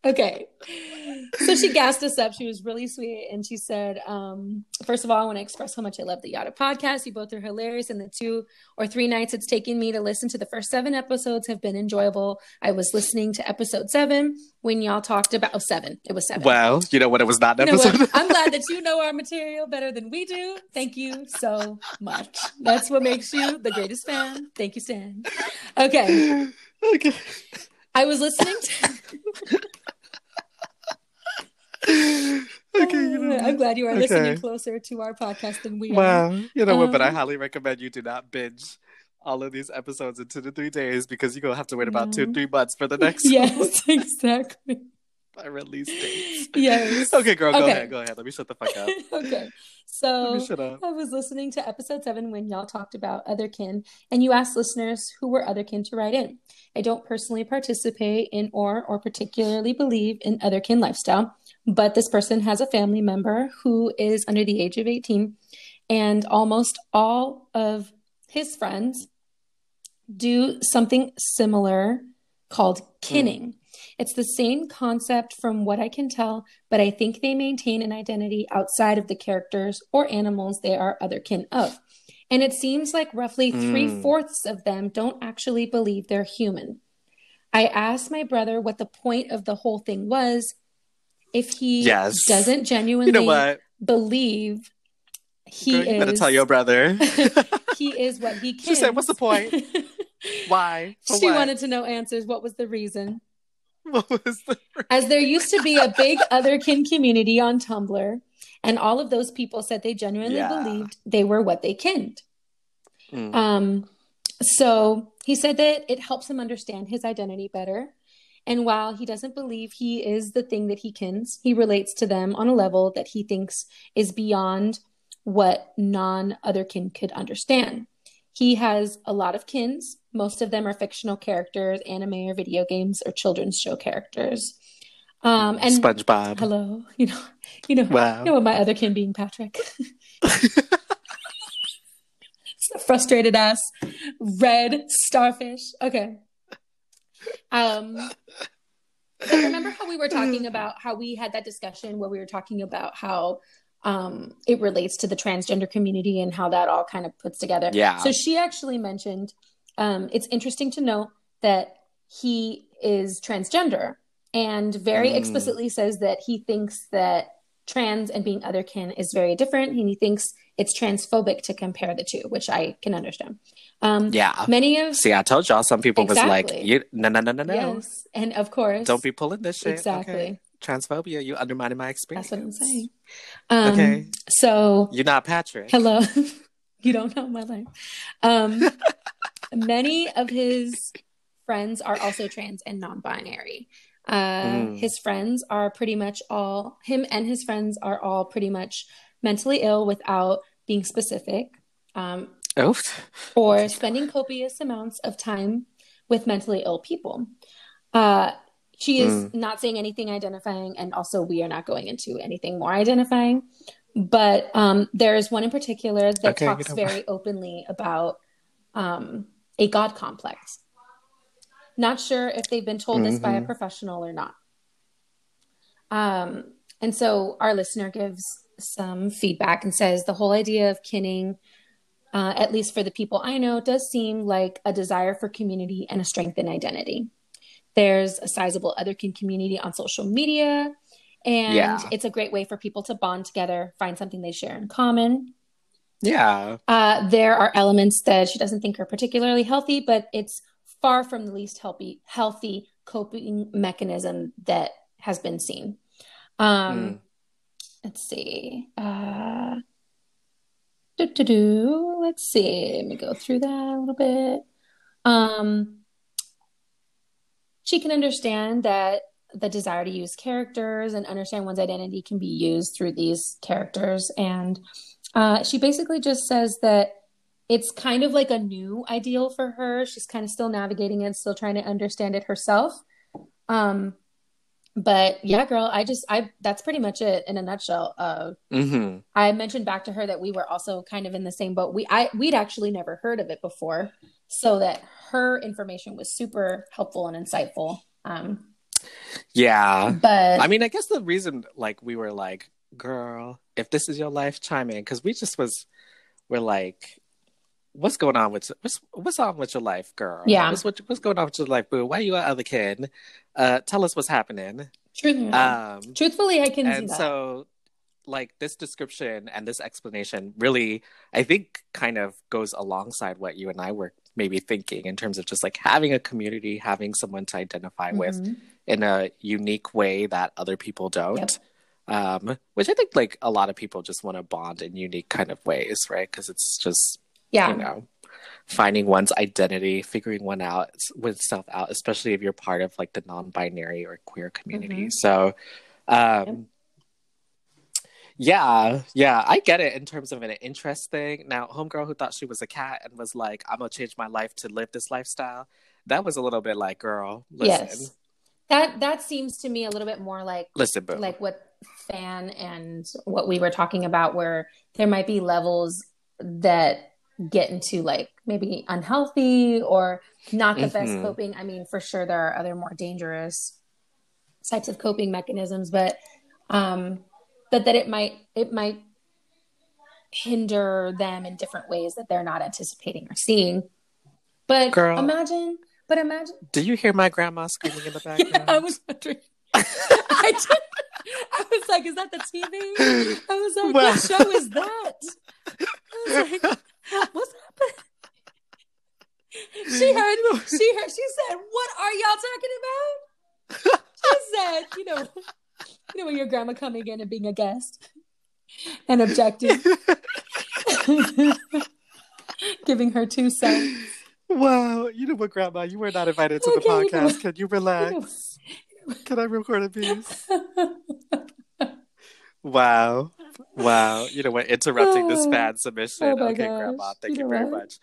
okay. So she gassed us up. She was really sweet, and she said, um, "First of all, I want to express how much I love the Yada podcast. You both are hilarious, and the two or three nights it's taken me to listen to the first seven episodes have been enjoyable. I was listening to episode seven." When y'all talked about oh, seven. It was seven. Well, you know what? It was not an you know episode. I'm glad that you know our material better than we do. Thank you so much. That's what makes you the greatest fan. Thank you, Stan. Okay. Okay. I was listening to... Okay, you know, I'm glad you are okay. listening closer to our podcast than we wow. are. Wow. You know um, what? But I highly recommend you do not binge all of these episodes in two to three days because you're going to have to wait about no. two to three months for the next yes, one. Yes, exactly. By release dates. Yes. Okay, girl, go okay. ahead. Go ahead. Let me shut the fuck up. Okay. So I was listening to episode seven when y'all talked about otherkin, and you asked listeners who were otherkin to write in. I don't personally participate in or or particularly believe in otherkin lifestyle, but this person has a family member who is under the age of eighteen, and almost all of his friends do something similar called kinning. Mm. It's the same concept from what I can tell, but I think they maintain an identity outside of the characters or animals they are other kin of. And it seems like roughly mm. three-fourths of them don't actually believe they're human. I asked my brother what the point of the whole thing was if he yes. doesn't genuinely you know what? believe he Girl, you is... You better tell your brother. He is what he can. She said, what's the point? Why? For she what? wanted to know answers. What was the reason? What was the reason? As there used to be a big otherkin community on Tumblr, and all of those people said they genuinely yeah. believed they were what they kinned. Mm. Um, so he said that it helps him understand his identity better. And while he doesn't believe he is the thing that he kins, he relates to them on a level that he thinks is beyond what non-otherkin could understand. He has a lot of kins. Most of them are fictional characters, anime or video games or children's show characters. Um, and SpongeBob. Hello. You know, you know, wow. you know what my other kin being Patrick. Frustrated ass. Red starfish. Okay. Um, so remember how we were talking about how we had that discussion where we were talking about how Um, it relates to the transgender community and how that all kind of puts together. Yeah. So she actually mentioned um, it's interesting to note that he is transgender and very mm. explicitly says that he thinks that trans and being otherkin is very different. And he thinks it's transphobic to compare the two, which I can understand. Um, yeah. Many of... See, I told y'all some people exactly. was like, no, no, no, no, no. Yes. And of course... Don't be pulling this shit. Exactly. Okay. Transphobia, you undermining my experience. That's what I'm saying. Um, okay. So you're not Patrick. Hello. You don't know my life. Um, many of his friends are also trans and non-binary. Uh, mm. His friends are pretty much all, him and his friends are all pretty much mentally ill without being specific. Um, oh. Or spending copious amounts of time with mentally ill people. Uh, She is mm. not saying anything identifying, and also we are not going into anything more identifying. But um, there is one in particular that okay, talks you know very openly about um, a God complex. Not sure if they've been told mm-hmm. this by a professional or not. Um, and so our listener gives some feedback and says the whole idea of kinning, uh, at least for the people I know, does seem like a desire for community and a strength in identity. There's a sizable otherkin community on social media. And yeah. it's a great way for people to bond together, find something they share in common. Yeah. Uh, there are elements that she doesn't think are particularly healthy, but it's far from the least healthy, healthy coping mechanism that has been seen. Um, mm. Let's see. Uh, doo-doo-doo. Let's see. Let me go through that a little bit. Um, she can understand that the desire to use characters and understand one's identity can be used through these characters. And uh, she basically just says that it's kind of like a new ideal for her. She's kind of still navigating it, still trying to understand it herself. Um, but yeah, girl, I just, I, that's pretty much it in a nutshell. Uh, mm-hmm. I mentioned back to her that we were also kind of in the same boat. We, I, we'd actually never heard of it before, so that her information was super helpful and insightful. Um, yeah. But I mean, I guess the reason like we were like, girl, if this is your life, chime in. Cause we just was, we're like, what's going on with what's what's on with your life, girl? Yeah, what's what, what's going on with your life, boo? Why are you an other kid? Uh, tell us what's happening. Truthfully, um, truthfully, I can. And see that. So, like this description and this explanation, really, I think, kind of goes alongside what you and I were maybe thinking in terms of just like having a community, having someone to identify mm-hmm. with in a unique way that other people don't. Yep. Um, which I think, like a lot of people, just want to bond in unique kind of ways, right? Because it's just Yeah. you know, finding one's identity, figuring one out, with self out, especially if you're part of like the non-binary or queer community. Mm-hmm. So, um, yeah, yeah, I get it in terms of an interest thing. Now, homegirl who thought she was a cat and was like, I'm going to change my life to live this lifestyle. That was a little bit like, girl, listen. Yes. That, that seems to me a little bit more like, listen, boo. Like what Fan and what we were talking about, where there might be levels that get into like maybe unhealthy or not the mm-hmm. best coping. I mean, for sure there are other more dangerous types of coping mechanisms, but um but that it might it might hinder them in different ways that they're not anticipating or seeing. But Girl, imagine but imagine do you hear my grandma screaming in the background? Yeah, I was wondering. I, just, I was like, is that the T V? I was like, well, what show is that? I was like, what's happening? She heard, she heard, she said, what are y'all talking about? She said, you know, you know, when your grandma coming in and being a guest and objecting, giving her two cents. Wow, you know what, grandma, you were not invited to okay, the podcast. You know, can you relax? You know, can I record a piece? Wow. Wow. You know what? Interrupting this fan submission. Oh okay, gosh. Grandma. Thank you, you know very what? much.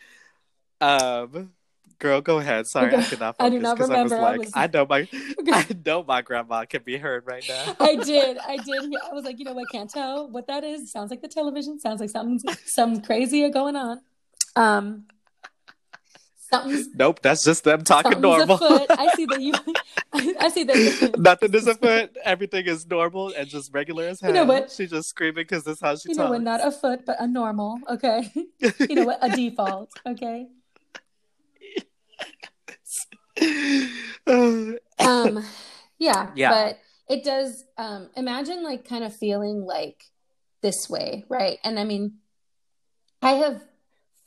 Um, girl, go ahead. Sorry, okay. I cannot focus because I, I was like, I, was... I know my okay. I know my grandma can be heard right now. I did. I did. I was like, you know what? Can't tell what that is. Sounds like the television. Sounds like something something crazy going on. Um Something's, nope, that's just them talking normal. Afoot. I see that you. I, I see that nothing is afoot. Everything is normal and just regular as hell. You know what? She's just screaming because that's how she you talks. You know what? Not afoot, but a normal. Okay. You know what? A default. Okay. um. Yeah. Yeah. But it does. Um. Imagine like kind of feeling like this way, right? And I mean, I have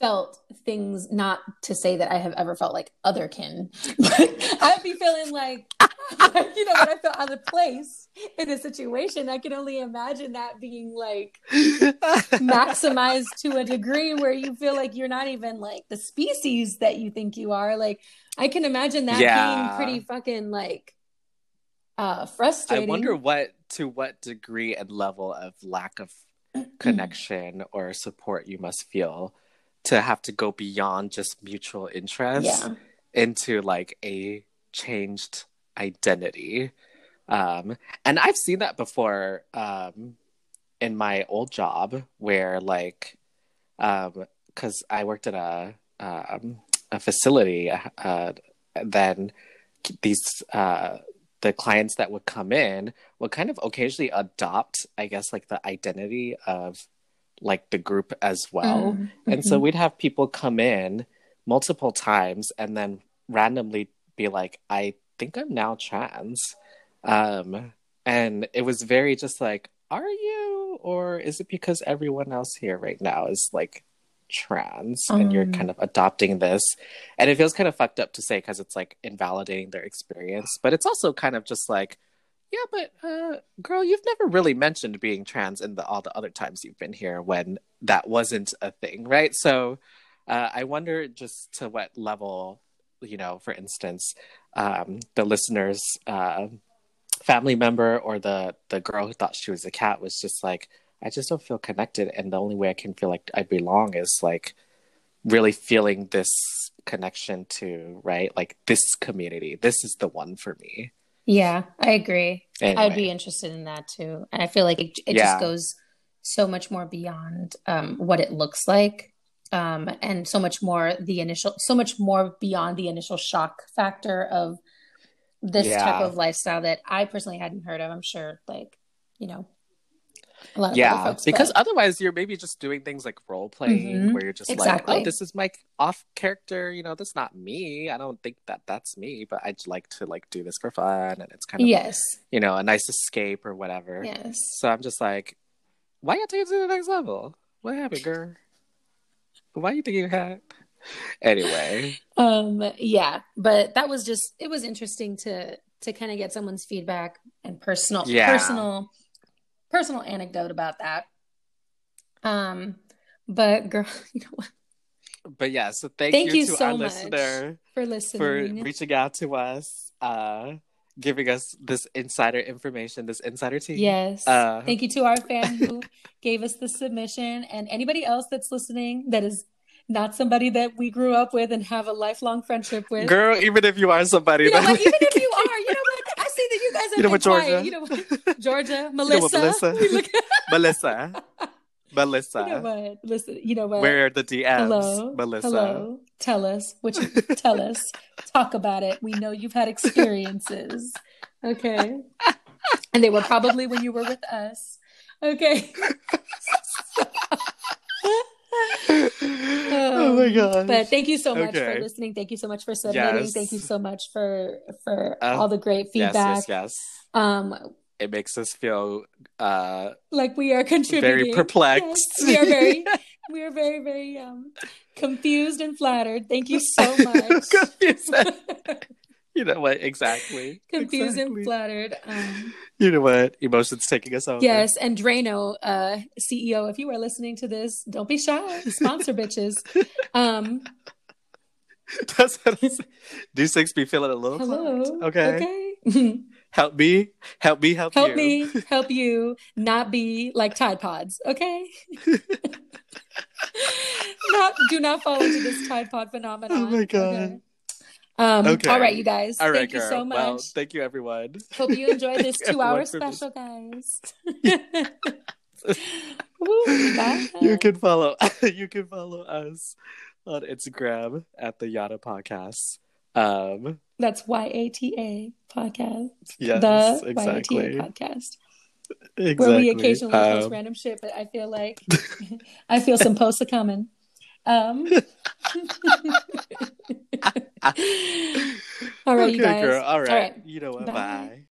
felt things, not to say that I have ever felt like otherkin, but I'd be feeling like, you know, when I feel out of place in a situation, I can only imagine that being like maximized to a degree where you feel like you're not even like the species that you think you are. Like, I can imagine that yeah. being pretty fucking like uh, frustrating. I wonder what, to what degree and level of lack of connection or support you must feel to have to go beyond just mutual interests yeah. into like a changed identity. Um, and I've seen that before um, in my old job where like, um, cause I worked at a, um, a facility, uh, then these, uh, the clients that would come in would kind of occasionally adopt, I guess, like the identity of like the group as well. Mm-hmm. And so we'd have people come in multiple times and then randomly be like, I think I'm now trans. Um, and it was very just like, are you? Or is it because everyone else here right now is like trans um. and you're kind of adopting this? And it feels kind of fucked up to say because it's like invalidating their experience. But it's also kind of just like, yeah, but uh, girl, you've never really mentioned being trans in the, all the other times you've been here when that wasn't a thing, right? So uh, I wonder just to what level, you know, for instance, um, the listener's uh, family member or the, the girl who thought she was a cat was just like, I just don't feel connected. And the only way I can feel like I belong is like really feeling this connection to, right? Like this community, this is the one for me. Yeah, I agree. Anyway. I'd be interested in that too. And I feel like it, it yeah. just goes so much more beyond um, what it looks like. Um, and so much more the initial, so much more beyond the initial shock factor of this yeah. type of lifestyle that I personally hadn't heard of. I'm sure like, you know, a lot of yeah, other folks. Because but... otherwise you're maybe just doing things like role playing mm-hmm. where you're just exactly. like, oh, this is my off character. You know, that's not me. I don't think that that's me, but I'd like to like do this for fun. And it's kind of, yes. you know, a nice escape or whatever. Yes. So I'm just like, why not take it to the next level? What happened, girl? Why you think you had? Anyway. Um, yeah, but that was just, it was interesting to, to kind of get someone's feedback and personal, yeah. personal, personal anecdote about that. Um, but girl, you know what? But yeah, so thank, thank you, you to so our listener for listening, for reaching out to us, uh, giving us this insider information, this insider tea. Yes. Uh, thank you to our fan who gave us the submission, and anybody else that's listening that is not somebody that we grew up with and have a lifelong friendship with. Girl, even if you are somebody. You know what? Even if you are, you know what? I see that you guys are you know what, Georgia? You know what? Georgia, Melissa. You know what, Melissa. Melissa. Melissa. You know what? Listen, you know what? Where are the D Ms? Hello. Melissa. Hello. Tell us. What you tell us. Talk about it. We know you've had experiences. Okay. And they were probably when you were with us. Okay. um, oh my god. But thank you so much okay. for listening. Thank you so much for submitting. Yes. Thank you so much for for uh, all the great feedback. Yes, yes, yes. Um It makes us feel uh, like we are contributing. Very perplexed. Yes, we are very, we are very, very um, confused and flattered. Thank you so much. Confused. You know what? Exactly. Confused exactly. and flattered. Um, you know what? Emotions taking us over. Yes, and Drano, uh, C E O, if you are listening to this, don't be shy. Sponsor bitches. Um, That's what I said. Do six be feeling a little? Hello. Okay. Okay. Help me, help me, help, help you. Help me, help you not be like Tide Pods, okay? not, do not fall into this Tide Pod phenomenon. Oh, my God. Okay. Um, okay. All right, you guys. All right, thank girl. you so much. Well, thank you, everyone. Hope you enjoyed this two-hour special, guys. Woo, bye. You can follow. You can follow us on Instagram at the Yata Podcast. Um, That's Y A T A podcast. Yes, the exactly. Y A T A podcast. Exactly. Where we occasionally um, post random shit, but I feel like I feel some posts are coming. Um. All right, okay, you guys. Girl. All right. All right. You know what? Bye. Bye.